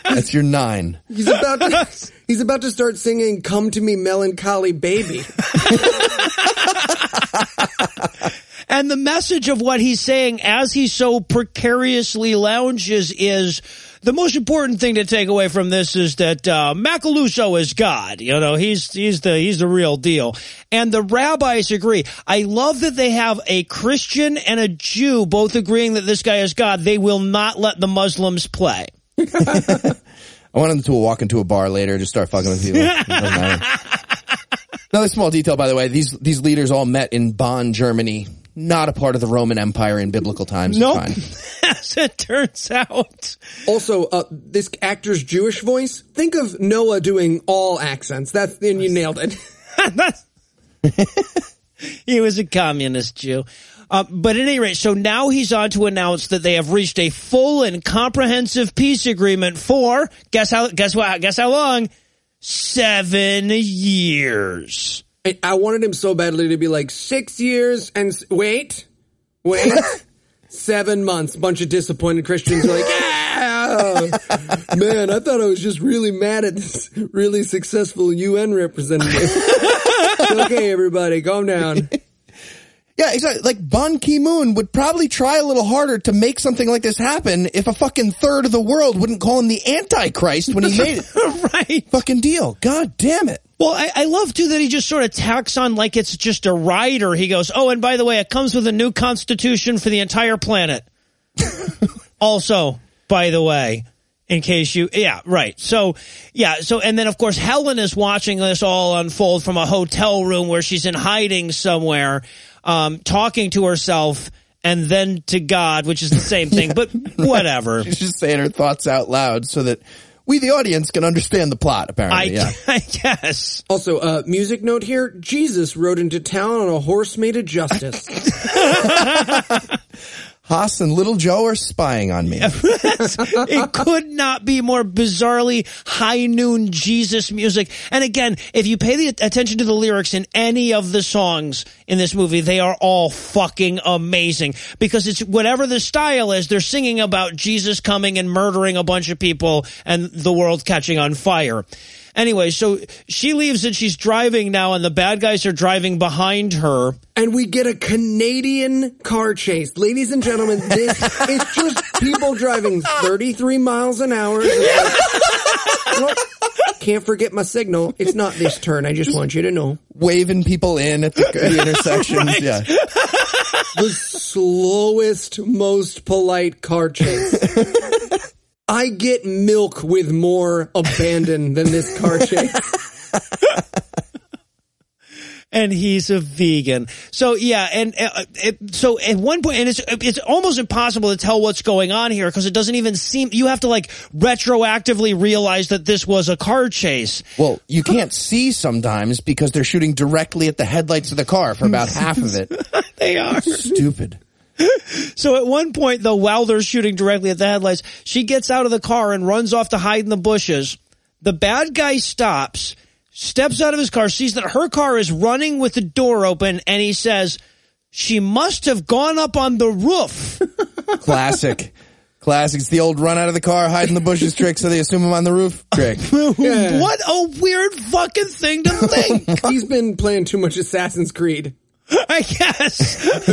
That's your 9. He's about to start singing Come to Me Melancholy Baby. And the message of what he's saying as he so precariously lounges is... The most important thing to take away from this is that Macalusso is God. You know, he's the real deal. And the rabbis agree. I love that they have a Christian and a Jew both agreeing that this guy is God. They will not let the Muslims play. I want them to walk into a bar later and just start fucking with people. Another small detail, by the way, these leaders all met in Bonn, Germany. Not a part of the Roman Empire in biblical times. Nope. As it turns out. Also, this actor's Jewish voice, think of Noah doing all accents. That's, and you nailed it. He was a communist Jew. But at any rate, so now he's on to announce that they have reached a full and comprehensive peace agreement for, guess how long? 7 years. I wanted him so badly to be like, 6 years and wait, 7 months. Bunch of disappointed Christians are like, man, I thought I was just really mad at this really successful UN representative. Okay, everybody, calm down. Yeah, exactly. Like, Ban Ki-moon would probably try a little harder to make something like this happen if a fucking third of the world wouldn't call him the Antichrist when he made it. Right. Fucking deal. God damn it. Well, I love, too, that he just sort of tacks on like it's just a rider. He goes, oh, and by the way, it comes with a new constitution for the entire planet. Also, by the way, in case you... Yeah, right. So, and then, of course, Helen is watching this all unfold from a hotel room where she's in hiding somewhere. Talking to herself and then to God, which is the same thing, but whatever. She's just saying her thoughts out loud so that we, the audience, can understand the plot, apparently. I guess. Also, music note here, Jesus rode into town on a horse made of justice. Haas and Little Joe are spying on me. It could not be more bizarrely high noon Jesus music. And again, if you pay the attention to the lyrics in any of the songs in this movie, they are all fucking amazing. Because it's whatever the style is, they're singing about Jesus coming and murdering a bunch of people and the world catching on fire. Anyway, so she leaves and she's driving now, and the bad guys are driving behind her. And we get a Canadian car chase. Ladies and gentlemen, this is just people driving 33 miles an hour. Like, can't forget my signal. It's not this turn. I just want you to know. Waving people in at the intersections. Right. Yeah. The slowest, most polite car chase. I get milk with more abandon than this car chase. And he's a vegan. So yeah, and so at one point, and it's almost impossible to tell what's going on here because it doesn't even seem. You have to like retroactively realize that this was a car chase. Well, you can't see sometimes because they're shooting directly at the headlights of the car for about half of it. They are stupid. So at one point, though, while they're shooting directly at the headlights, she gets out of the car and runs off to hide in the bushes. The bad guy stops. Steps out of his car, sees that her car is running with the door open, and he says, she must have gone up on the roof. Classic. Classic. It's the old run out of the car, hide in the bushes trick, so they assume I'm on the roof trick. Yeah. What a weird fucking thing to think. He's been playing too much Assassin's Creed. I guess.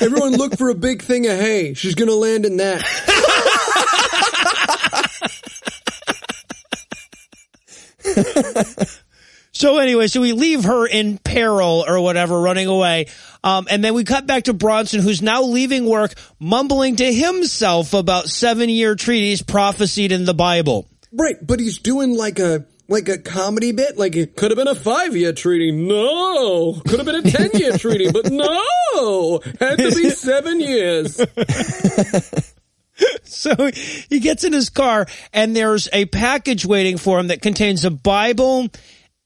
Everyone look for a big thing of hay. She's going to land in that. So anyway, so we leave her in peril or whatever, running away. And then we cut back to Bronson, who's now leaving work, mumbling to himself about 7-year treaties prophesied in the Bible. Right, but he's doing like a comedy bit. Like, it could have been a 5-year treaty. No. Could have been a 10-year treaty, but no. Had to be 7 years. So he gets in his car, and there's a package waiting for him that contains a Bible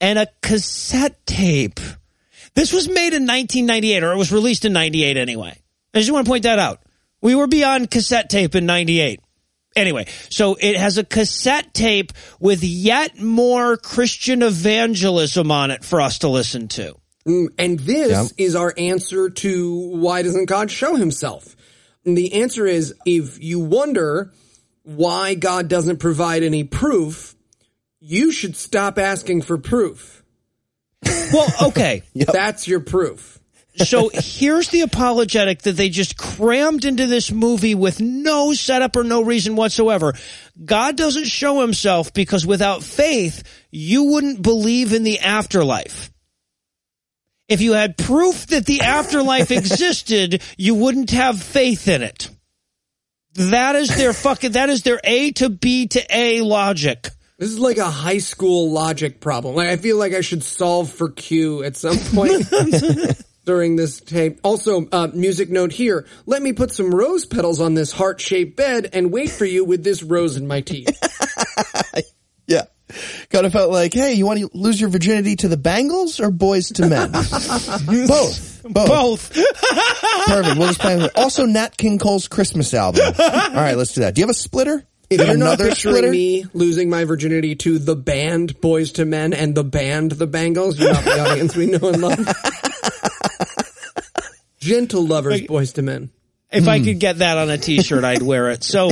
and a cassette tape. This was made in 1998, or it was released in 98 anyway. I just want to point that out. We were beyond cassette tape in 98. Anyway, so it has a cassette tape with yet more Christian evangelism on it for us to listen to. And this is our answer to why doesn't God show himself? And the answer is, if you wonder why God doesn't provide any proof, you should stop asking for proof. Well, okay. That's your proof. So here's the apologetic that they just crammed into this movie with no setup or no reason whatsoever. God doesn't show himself because without faith, you wouldn't believe in the afterlife. If you had proof that the afterlife existed, you wouldn't have faith in it. That is their A to B to A logic. This is like a high school logic problem. Like, I feel like I should solve for Q at some point during this tape. Also, music note here. Let me put some rose petals on this heart-shaped bed and wait for you with this rose in my teeth. Yeah. Kind of felt like, hey, you want to lose your virginity to the Bangles or Boys to Men? Both. Perfect. We'll just play. Also, Nat King Cole's Christmas album. All right, let's do that. Do you have a splitter? If you're not picturing me losing my virginity to the band Boys to Men and the band The Bangles, you're not the audience we know and love. Gentle lovers, like, Boys to Men. If I could get that on a T-shirt, I'd wear it. So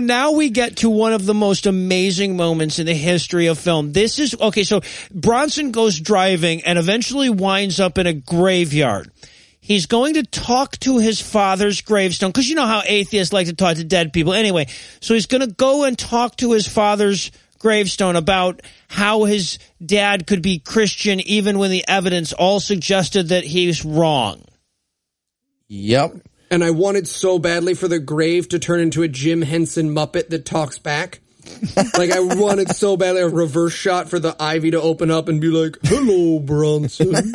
now we get to one of the most amazing moments in the history of film. This is, okay, so Bronson goes driving and eventually winds up in a graveyard. He's going to talk to his father's gravestone, because you know how atheists like to talk to dead people. Anyway, so he's going to go and talk to his father's gravestone about how his dad could be Christian even when the evidence all suggested that he's wrong. Yep. And I wanted so badly for the grave to turn into a Jim Henson Muppet that talks back. Like, I wanted so badly a reverse shot for the ivy to open up and be like, hello, Bronson.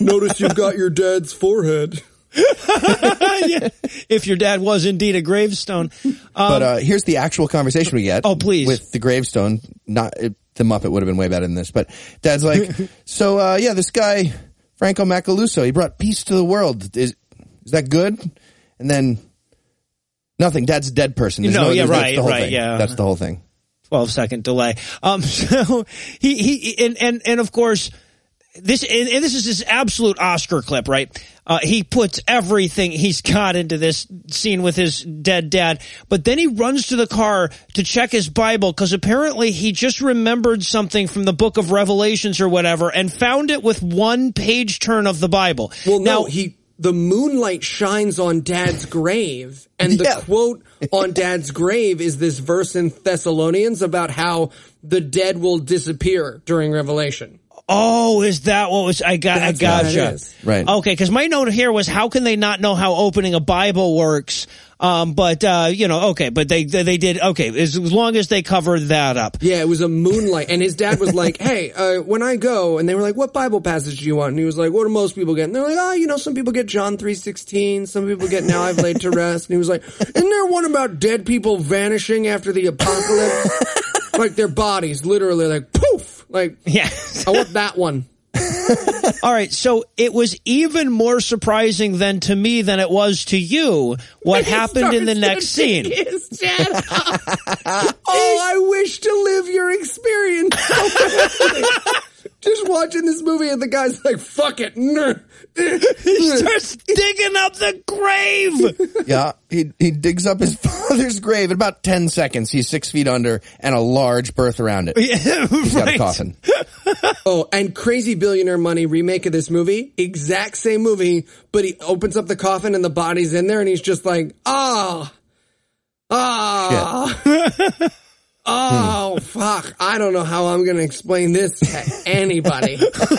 Notice you've got your dad's forehead. Yeah, if your dad was indeed a gravestone. But here's the actual conversation we get. Oh, please. With the gravestone. The Muppet would have been way better than this. But Dad's like, so this guy, Franco Macalusso, he brought peace to the world. Is that good? And then nothing. Dad's a dead person. That's the whole thing. That's the whole thing. 12-second delay. So he and of course, this is his absolute Oscar clip, right? He puts everything he's got into this scene with his dead dad, but then he runs to the car to check his Bible because apparently he just remembered something from the book of Revelations or whatever and found it with one page turn of the Bible. Well, no, now, he the moonlight shines on Dad's grave, and the quote on Dad's grave is this verse in Thessalonians about how the dead will disappear during Revelation. Oh, is that what was, I gotcha. Right. Okay, because my note here was, how can they not know how opening a Bible works? But they did, okay, as long as they covered that up. Yeah, it was a moonlight, and his dad was like, hey, when I go, and they were like, what Bible passage do you want? And he was like, what do most people get? And they're like, some people get John 3:16, some people get Now I've Laid to Rest, and he was like, isn't there one about dead people vanishing after the apocalypse? Like their bodies, literally, like, poof! Like, yeah. I want that one. All right, so it was even more surprising than to me than it was to you what happened in the next scene. Oh, I wish to live your experience. Just watching this movie and the guy's like, fuck it. He starts digging up the grave. Yeah, he digs up his father's grave. In about 10 seconds, he's 6 feet under and a large berth around it. Yeah, he's got a coffin. Oh, and Crazy Billionaire Money remake of this movie, exact same movie, but he opens up the coffin and the body's in there and he's just like, ah. Oh, fuck. I don't know how I'm going to explain this to anybody. Just a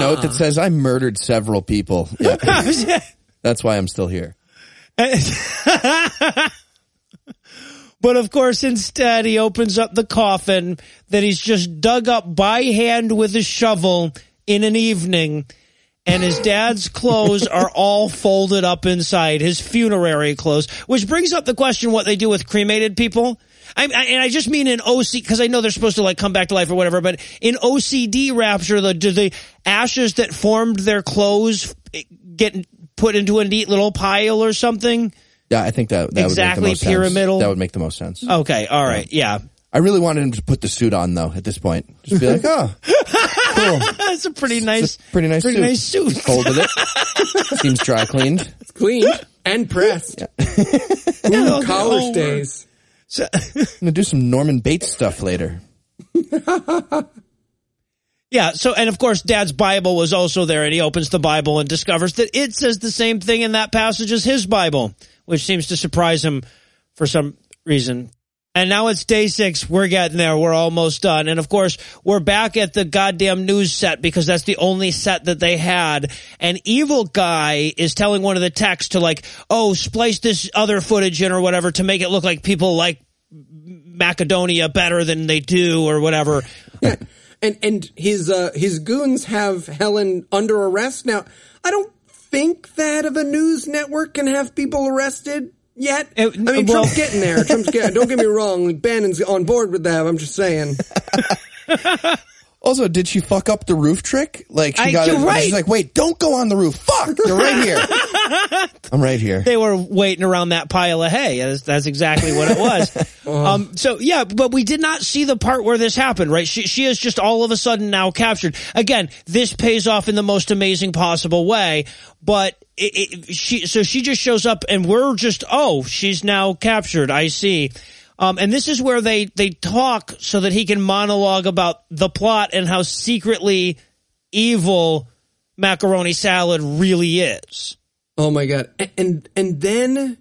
note that says, I murdered several people. Yeah. That's why I'm still here. But, of course, instead he opens up the coffin that he's just dug up by hand with a shovel in an evening, and his dad's clothes are all folded up inside, his funerary clothes, which brings up the question what they do with cremated people. I just mean in OCD, because I know they're supposed to like come back to life or whatever, but in OCD rapture, do the ashes that formed their clothes get put into a neat little pile or something? Yeah, I think that would make the most pyramidal sense. That would make the most sense. Okay, all right, yeah. I really wanted him to put the suit on, though, at this point. Just be like, oh, cool. That's a pretty nice suit. Nice suit. Folded it. Seems dry cleaned. It's cleaned and pressed. Yeah. Ooh, college days. I'm going to do some Norman Bates stuff later. Yeah, so, and of course, Dad's Bible was also there, and he opens the Bible and discovers that it says the same thing in that passage as his Bible, which seems to surprise him for some reason. And now it's day 6. We're getting there. We're almost done. And, of course, we're back at the goddamn news set because that's the only set that they had. An evil guy is telling one of the techs to, like, oh, splice this other footage in or whatever to make it look like people like Macedonia better than they do or whatever. Yeah. And his goons have Helen under arrest. Now, I don't think that of a news network can have people arrested. Yet, I mean, well, Trump's getting there. Don't get me wrong. Bannon's on board with that. I'm just saying. Also, did she fuck up the roof trick? Like, she's like, wait, don't go on the roof. Fuck, you're right here. I'm right here. They were waiting around that pile of hay. That's exactly what it was. So, yeah, but we did not see the part where this happened, right? She is just all of a sudden now captured. Again, this pays off in the most amazing possible way, but she just shows up and we're just, oh, she's now captured. I see. And this is where they talk so that he can monologue about the plot and how secretly evil macaroni salad really is. Oh, my God. And then,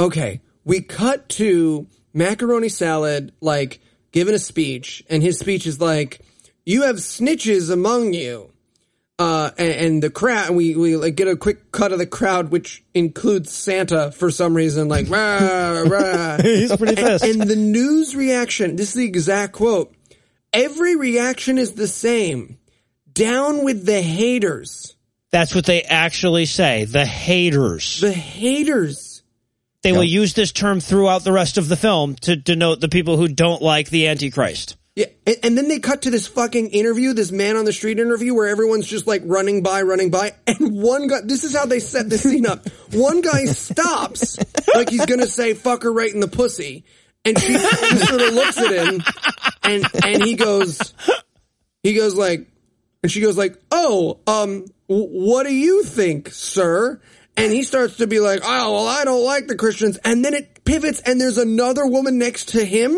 okay, we cut to macaroni salad, like, giving a speech. And his speech is like, you have snitches among you. And the crowd, we like get a quick cut of the crowd, which includes Santa for some reason, like, rah, rah. He's pretty pissed. And the news reaction, this is the exact quote, every reaction is the same. Down with the haters. That's what they actually say, the haters. The haters. They will use this term throughout the rest of the film to denote the people who don't like the Antichrist. Yeah, and then they cut to this fucking interview, this man on the street interview where everyone's just like running by, and one guy, this is how they set the scene up, one guy stops, like he's gonna say, fuck her right in the pussy, and she sort of looks at him, and he goes like, and she goes like, oh, what do you think, sir? And he starts to be like, oh, well, I don't like the Christians, and then it pivots, and there's another woman next to him,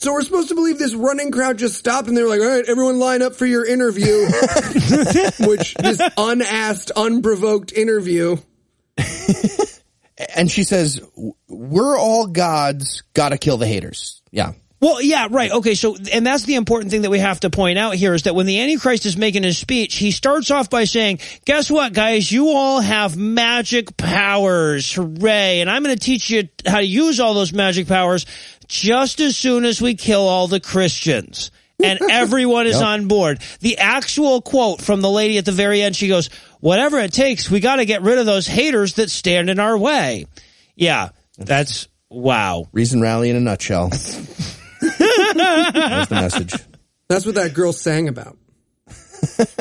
So we're supposed to believe this running crowd just stopped and they were like, all right, everyone line up for your interview. Which, this unasked, unprovoked interview. And she says, we're all gods, gotta kill the haters. Yeah. Well, yeah, right. Okay, so, and that's the important thing that we have to point out here is that when the Antichrist is making his speech, he starts off by saying, guess what, guys? You all have magic powers. Hooray. And I'm going to teach you how to use all those magic powers just as soon as we kill all the Christians. And everyone is on board. The actual quote from the lady at the very end, she goes, whatever it takes, we got to get rid of those haters that stand in our way. Yeah, that's, wow. Reason Rally in a nutshell. That's the message. That's what that girl sang about.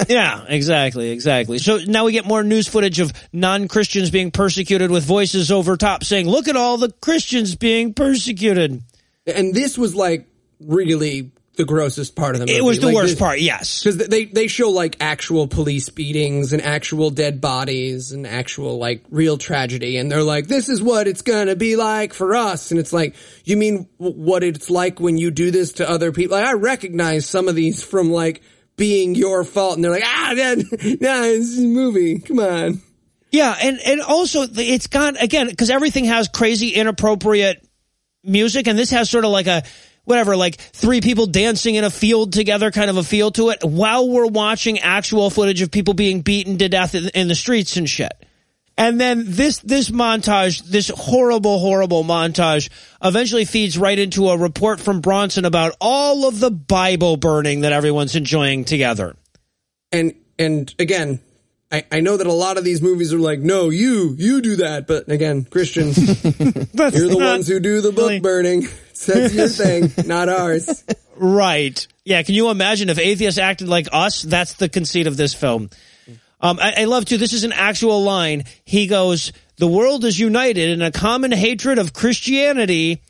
Yeah, exactly, exactly. So now we get more news footage of non-Christians being persecuted with voices over top saying, look at all the Christians being persecuted. And this was like really the grossest part of the movie. It was the worst part, yes. Because they show like actual police beatings and actual dead bodies and actual like real tragedy. And they're like, this is what it's going to be like for us. And it's like, you mean what it's like when you do this to other people? Like, I recognize some of these from like being your fault. And they're like, this is a movie. Come on. Yeah. And also it's got, again, because everything has crazy inappropriate music. And this has sort of like a, whatever, like three people dancing in a field together, kind of a feel to it, while we're watching actual footage of people being beaten to death in the streets and shit. And then this montage, this horrible, horrible montage, eventually feeds right into a report from Bronson about all of the Bible burning that everyone's enjoying together. And again, I know that a lot of these movies are like, no, you do that. But again, Christians, you're the ones who do the book burning. That's your thing, not ours. Right. Yeah, can you imagine if atheists acted like us? That's the conceit of this film. I love, too, this is an actual line. He goes, the world is united in a common hatred of Christianity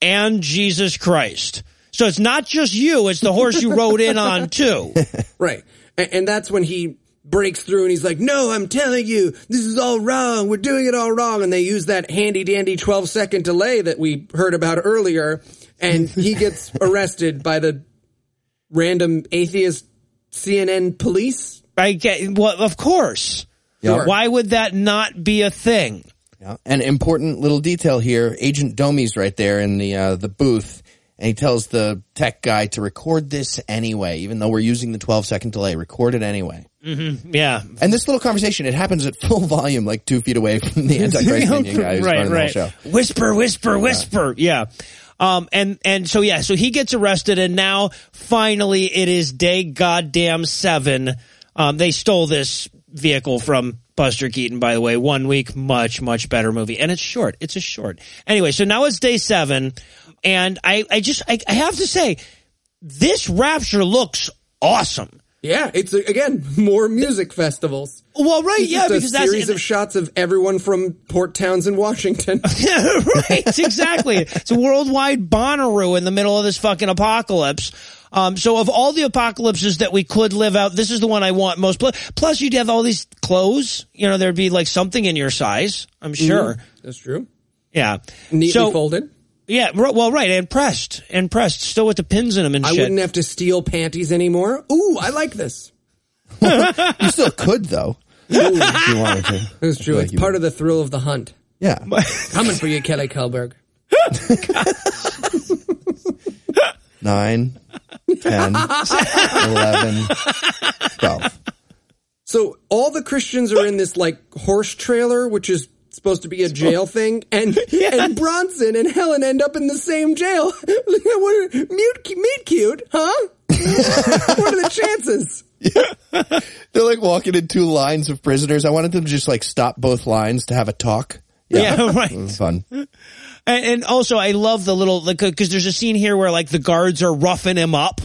and Jesus Christ. So it's not just you, it's the horse you rode in on, too. Right. And that's when he breaks through and he's like, no, I'm telling you, this is all wrong. We're doing it all wrong. And they use that handy dandy 12-second delay that we heard about earlier. And he gets arrested by the random atheist CNN police. Well, of course. Yep. Why would that not be a thing? Yeah. An important little detail here. Agent Domi's right there in the booth. And he tells the tech guy to record this anyway, even though we're using the 12-second delay. Record it anyway. Mm-hmm. Yeah. And this little conversation, it happens at full volume, like 2 feet away from the Antichrist Indian guy who's running the whole show. Whisper. Yeah. So he gets arrested, and now, finally, it is day goddamn 7. They stole this vehicle from Buster Keaton, by the way. 1 week, much, much better movie. And it's short. It's a short. Anyway, so now it's day 7. And I have to say, this Rapture looks awesome. Yeah, it's, again, more music festivals. Well, right, it's because that's a series of shots of everyone from Port Townsend, Washington. Right, exactly. It's a worldwide Bonnaroo in the middle of this fucking apocalypse. So of all the apocalypses that we could live out, this is the one I want most. Plus, you'd have all these clothes. You know, there'd be, like, something in your size, I'm sure. Mm-hmm. That's true. Yeah. Neatly folded. Yeah, well, right, and pressed, still with the pins in them and shit. I wouldn't have to steal panties anymore. Ooh, I like this. You still could, though. Ooh, if you wanted to. That's true. It's part of the thrill of the hunt. Yeah. Coming for you, Kelly Kellberg. 9, 10, 11, 12. So all the Christians are in this, like, horse trailer, which is supposed to be a jail thing, and Bronson and Helen end up in the same jail. Meet cute, huh? What are the chances? Yeah. They're like walking in two lines of prisoners. I wanted them to just like stop both lines to have a talk. Yeah, right. It was fun. And also I love the little, because there's a scene here where like the guards are roughing him up.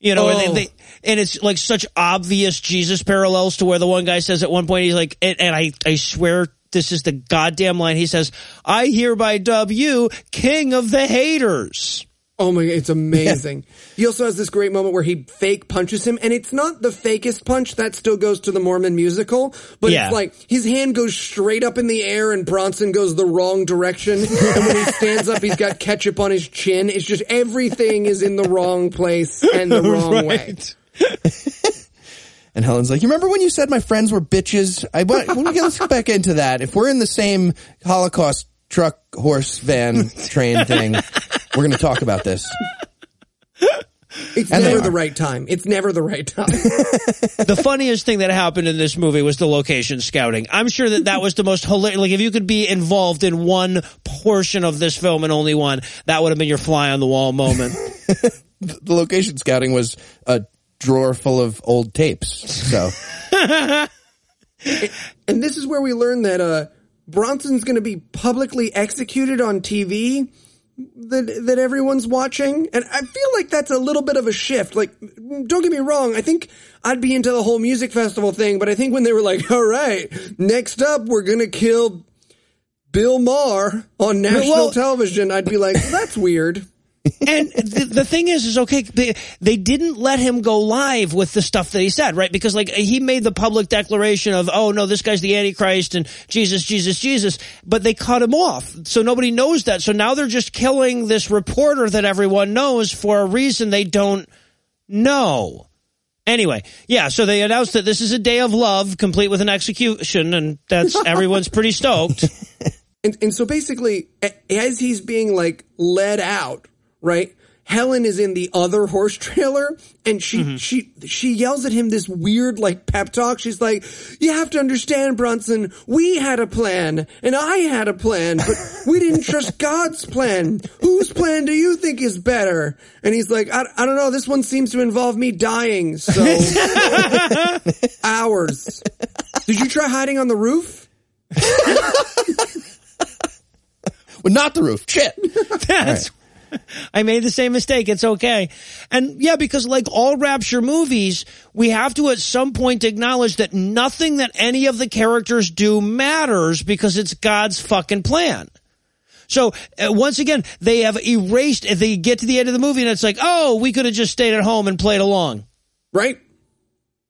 You know, and it's like such obvious Jesus parallels to where the one guy says at one point, he's like, and I swear this is the goddamn line. He says, I hereby dub you king of the haters. Oh my God, it's amazing. Yeah. He also has this great moment where he fake punches him, and it's not the fakest punch, that still goes to the Mormon musical, but it's like his hand goes straight up in the air and Bronson goes the wrong direction, and when he stands up he's got ketchup on his chin. It's just everything is in the wrong place and the wrong way. And Helen's like, you remember when you said my friends were bitches? Let's get back into that. If we're in the same Holocaust truck, horse, van, train thing, we're going to talk about this. It's never the right time. The funniest thing that happened in this movie was the location scouting. I'm sure that was the most hilarious. Like, if you could be involved in one portion of this film and only one, that would have been your fly on the wall moment. The location scouting was a drawer full of old tapes. So, and this is where we learn that Bronson's going to be publicly executed on TV. That everyone's watching, and I feel like that's a little bit of a shift. Like, don't get me wrong, I think I'd be into the whole music festival thing, but I think when they were like, all right, next up we're gonna kill Bill Maher on national television, I'd be like, well, that's weird. And the thing is okay, they didn't let him go live with the stuff that he said, right? Because, like, he made the public declaration of, oh, no, this guy's the Antichrist and Jesus, Jesus, Jesus. But they cut him off. So nobody knows that. So now they're just killing this reporter that everyone knows for a reason they don't know. Anyway, so they announced that this is a day of love complete with an execution, and that's everyone's pretty stoked. And so basically, as he's being, like, led out, right, Helen is in the other horse trailer, and she yells at him this weird, like, pep talk. She's like, you have to understand, Bronson, we had a plan, and I had a plan, but we didn't trust God's plan. Whose plan do you think is better? And he's like, I don't know, this one seems to involve me dying, so ours. Did you try hiding on the roof? Well, not the roof. Shit. That's right. I made the same mistake. It's okay. And because, like all Rapture movies, we have to at some point acknowledge that nothing that any of the characters do matters because it's God's fucking plan. So once again, they have erased, they get to the end of the movie and it's like, oh, we could have just stayed at home and played along. Right?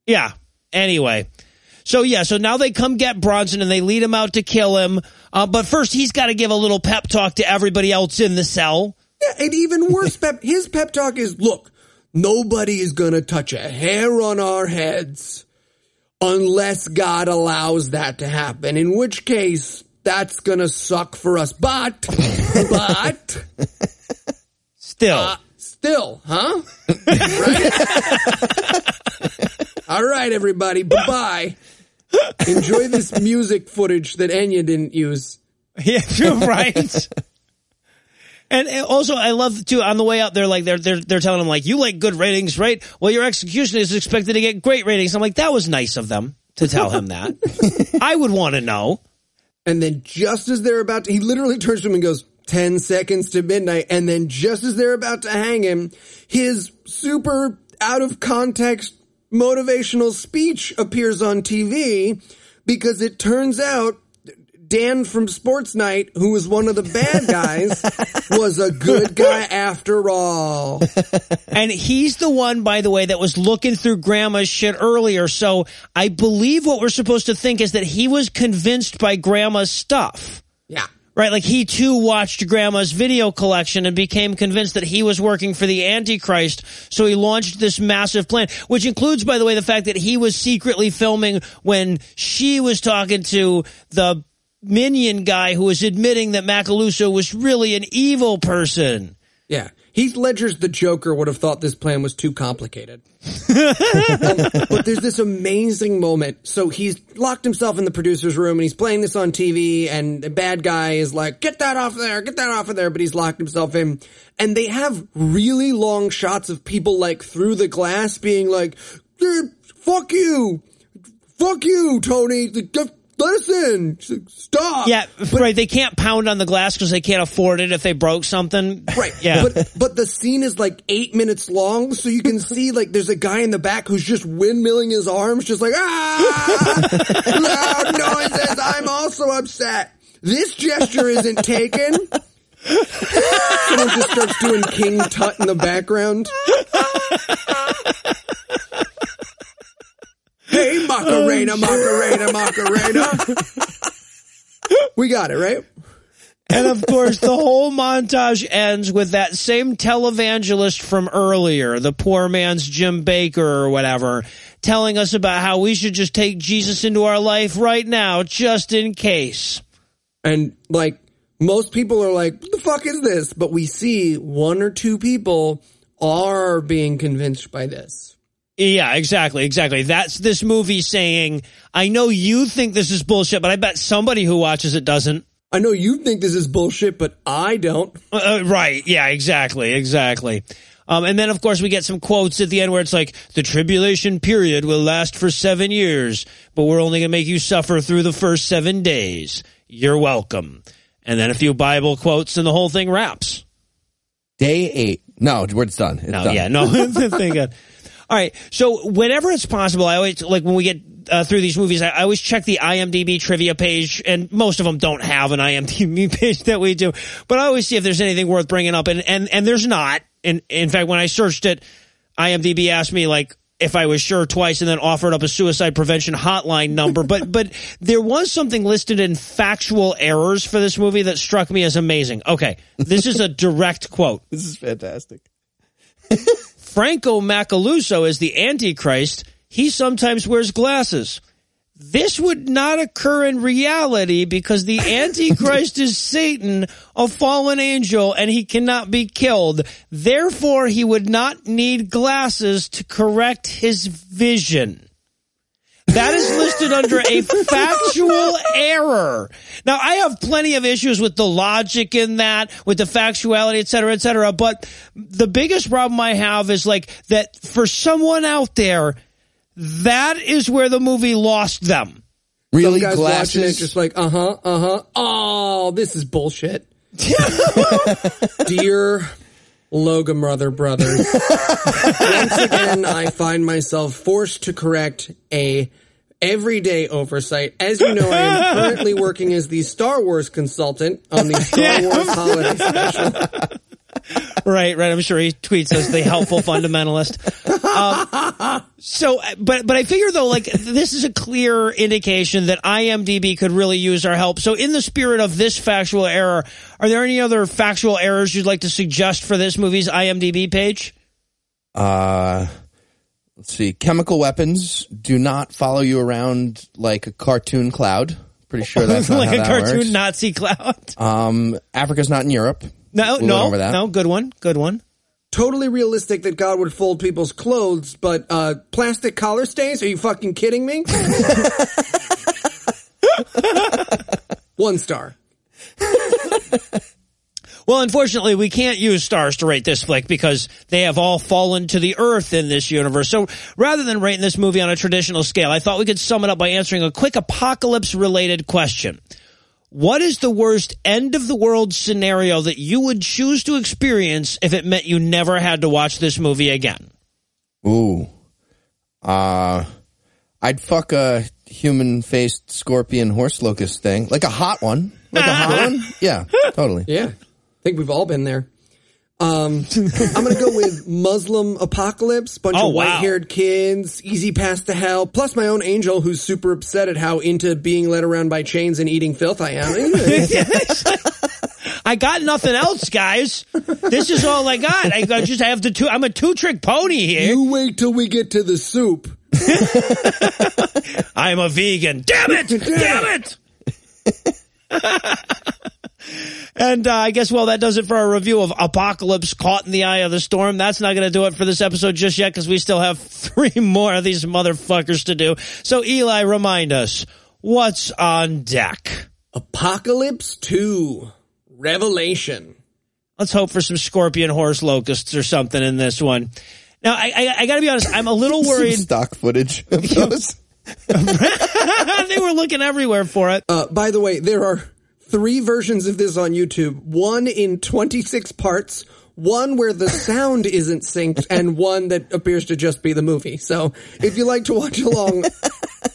Yeah. Anyway. So now they come get Bronson and they lead him out to kill him. But first, he's got to give a little pep talk to everybody else in the cell. Yeah, and even worse, his pep talk is, look, nobody is going to touch a hair on our heads unless God allows that to happen, in which case that's going to suck for us. But. Still, huh? Right? All right, everybody. Bye-bye. Enjoy this music footage that Enya didn't use. Yeah, you're right. And also, I love, too, on the way out, they're like, they're telling him, like, you like good ratings, right? Well, your execution is expected to get great ratings. I'm like, that was nice of them to tell him that. I would want to know. And then just as they're about to, he literally turns to him and goes, 10 seconds to midnight. And then just as they're about to hang him, his super out of context motivational speech appears on TV, because it turns out Dan from Sports Night, who was one of the bad guys, was a good guy after all. And he's the one, by the way, that was looking through Grandma's shit earlier. So I believe what we're supposed to think is that he was convinced by Grandma's stuff. Yeah. Right? Like, he too watched Grandma's video collection and became convinced that he was working for the Antichrist. So he launched this massive plan, which includes, by the way, the fact that he was secretly filming when she was talking to the minion guy who was admitting that Macalusso was really an evil person. Yeah. Heath Ledger's The Joker would have thought this plan was too complicated. But there's this amazing moment. So he's locked himself in the producer's room and he's playing this on TV, and the bad guy is like, get that off of there, but he's locked himself in. And they have really long shots of people, like, through the glass being like, fuck you, Tony, listen, stop. Yeah, but, right, they can't pound on the glass because they can't afford it if they broke something. Right, yeah. But the scene is like 8 minutes long, so you can see, like, there's a guy in the back who's just windmilling his arms, just like, loud noises, I'm also upset. This gesture isn't taken. Someone just starts doing King Tut in the background. Hey, Macarena, Macarena, Macarena. We got it, right? And, of course, the whole montage ends with that same televangelist from earlier, the poor man's Jim Bakker or whatever, telling us about how we should just take Jesus into our life right now, just in case. And, like, most people are like, what the fuck is this? But we see one or two people are being convinced by this. Yeah, exactly, exactly. That's this movie saying, I know you think this is bullshit, but I bet somebody who watches it doesn't. I know you think this is bullshit, but I don't. Right. Yeah, exactly. Exactly. And then, of course, we get some quotes at the end where it's like, the tribulation period will last for 7 years, but we're only going to make you suffer through the first 7 days. You're welcome. And then a few Bible quotes and the whole thing wraps. Day 8. No, it's done. It's done. Yeah, no. Thank God. All right. So whenever it's possible, I always, like when we get through these movies, I always check the IMDb trivia page, and most of them don't have an IMDb page that we do, but I always see if there's anything worth bringing up, and there's not. And in fact, when I searched it, IMDb asked me like if I was sure twice and then offered up a suicide prevention hotline number, but there was something listed in factual errors for this movie that struck me as amazing. Okay, this is a direct quote. This is fantastic. Franco Macalusso is the Antichrist. He sometimes wears glasses. This would not occur in reality because the Antichrist is Satan, a fallen angel, and he cannot be killed. Therefore, he would not need glasses to correct his vision. That is listed under a factual error. Now, I have plenty of issues with the logic in that, with the factuality, et cetera, but the biggest problem I have is like that for someone out there, that is where the movie lost them. Really? Some guys watching it just like, uh-huh, uh-huh. Oh, this is bullshit. Dear Logan Brothers, once again, I find myself forced to correct a everyday oversight. As you know, I am currently working as the Star Wars consultant on the Star Wars holiday special. Right. I'm sure he tweets as the helpful fundamentalist. But I figure, though, like, this is a clear indication that IMDb could really use our help. So in the spirit of this factual error, are there any other factual errors you'd like to suggest for this movie's IMDb page? Let's see. Chemical weapons do not follow you around like a cartoon cloud. Pretty sure that's not like a cartoon works. Nazi cloud. Africa's not in Europe. No, good one. Totally realistic that God would fold people's clothes, but plastic collar stains? Are you fucking kidding me? 1 star. Well, unfortunately, we can't use stars to rate this flick because they have all fallen to the earth in this universe. So rather than rating this movie on a traditional scale, I thought we could sum it up by answering a quick apocalypse-related question. What is the worst end-of-the-world scenario that you would choose to experience if it meant you never had to watch this movie again? Ooh. I'd fuck a human-faced scorpion horse locust thing. Like a hot one. Yeah, totally. Yeah. I think we've all been there. I'm going to go with Muslim apocalypse, bunch of white-haired kids, easy pass to hell, plus my own angel who's super upset at how into being led around by chains and eating filth I am. I got nothing else, guys. This is all I got. I just have I'm a two-trick pony here. You wait till we get to the soup. I'm a vegan. Damn it! Damn it! And I guess, well, that does it for our review of Apocalypse: Caught in the Eye of the Storm. That's not going to do it for this episode just yet because we still have 3 more of these motherfuckers to do. So, Eli, remind us, what's on deck? Apocalypse 2, Revelation. Let's hope for some scorpion horse locusts or something in this one. Now, I got to be honest, I'm a little worried. Some stock footage of those. They were looking everywhere for it. By the way, there are 3 versions of this on YouTube, one in 26 parts, one where the sound isn't synced, and one that appears to just be the movie. So if you like to watch along,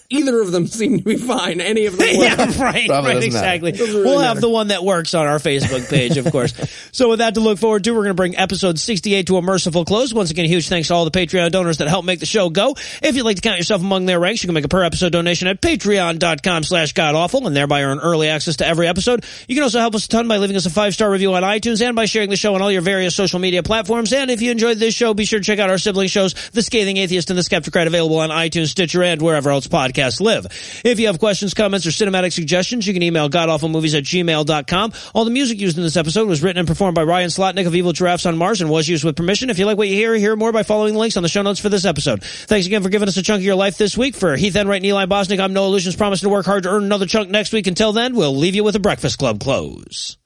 either of them seem to be fine. Any of them. Yeah, right, exactly. Really we'll have the one that works on our Facebook page, of course. So with that to look forward to, we're going to bring episode 68 to a merciful close. Once again, huge thanks to all the Patreon donors that help make the show go. If you'd like to count yourself among their ranks, you can make a per episode donation at patreon.com/godawful and thereby earn early access to every episode. You can also help us a ton by leaving us a 5-star review on iTunes and by sharing the show on all your various social media platforms. And if you enjoyed this show, be sure to check out our sibling shows, The Scathing Atheist and The Skeptocrat, available on iTunes, Stitcher, and wherever else podcasts live. If you have questions, comments, or cinematic suggestions, you can email godawfulmovies@gmail.com. All the music used in this episode was written and performed by Ryan Slotnick of Evil Giraffes on Mars and was used with permission. If you like what you hear more by following the links on the show notes for this episode. Thanks again for giving us a chunk of your life this week. For Heath Enright and Eli Bosnick, I'm Noah Lusions, promising to work hard to earn another chunk next week. Until then, we'll leave you with a Breakfast Club close.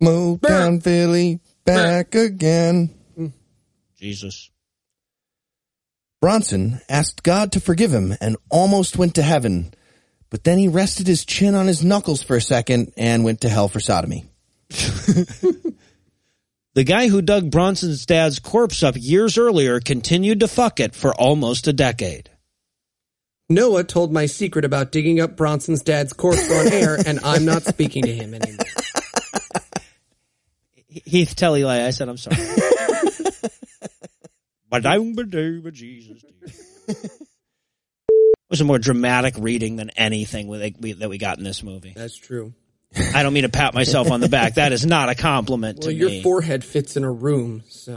Move down, Philly, back again. Jesus. Bronson asked God to forgive him and almost went to heaven, but then he rested his chin on his knuckles for a second and went to hell for sodomy. The guy who dug Bronson's dad's corpse up years earlier continued to fuck it for almost a decade. Noah told my secret about digging up Bronson's dad's corpse on air, and I'm not speaking to him anymore. Heath, tell Eli I said I'm sorry. It was a more dramatic reading than anything that we got in this movie. That's true. I don't mean to pat myself on the back. That is not a compliment to me. Well, your forehead fits in a room, so.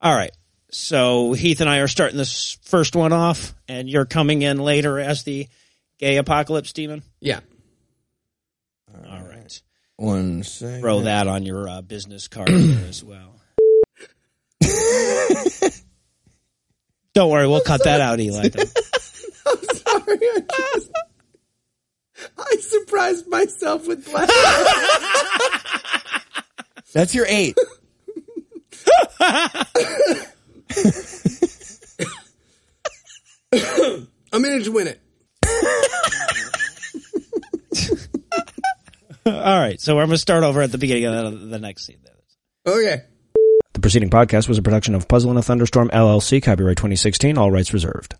All right. So Heath and I are starting this first one off, and you're coming in later as the gay apocalypse demon? Yeah. All right. One second. Throw that on your business card there as well. Don't worry, we'll cut that out, Eli. I'm sorry, I surprised myself with laughter. That's your 8. I'm in it to win it. All right, so I'm going to start over at the beginning of the next scene. Okay. The preceding podcast was a production of Puzzle in a Thunderstorm, LLC, copyright 2016, all rights reserved.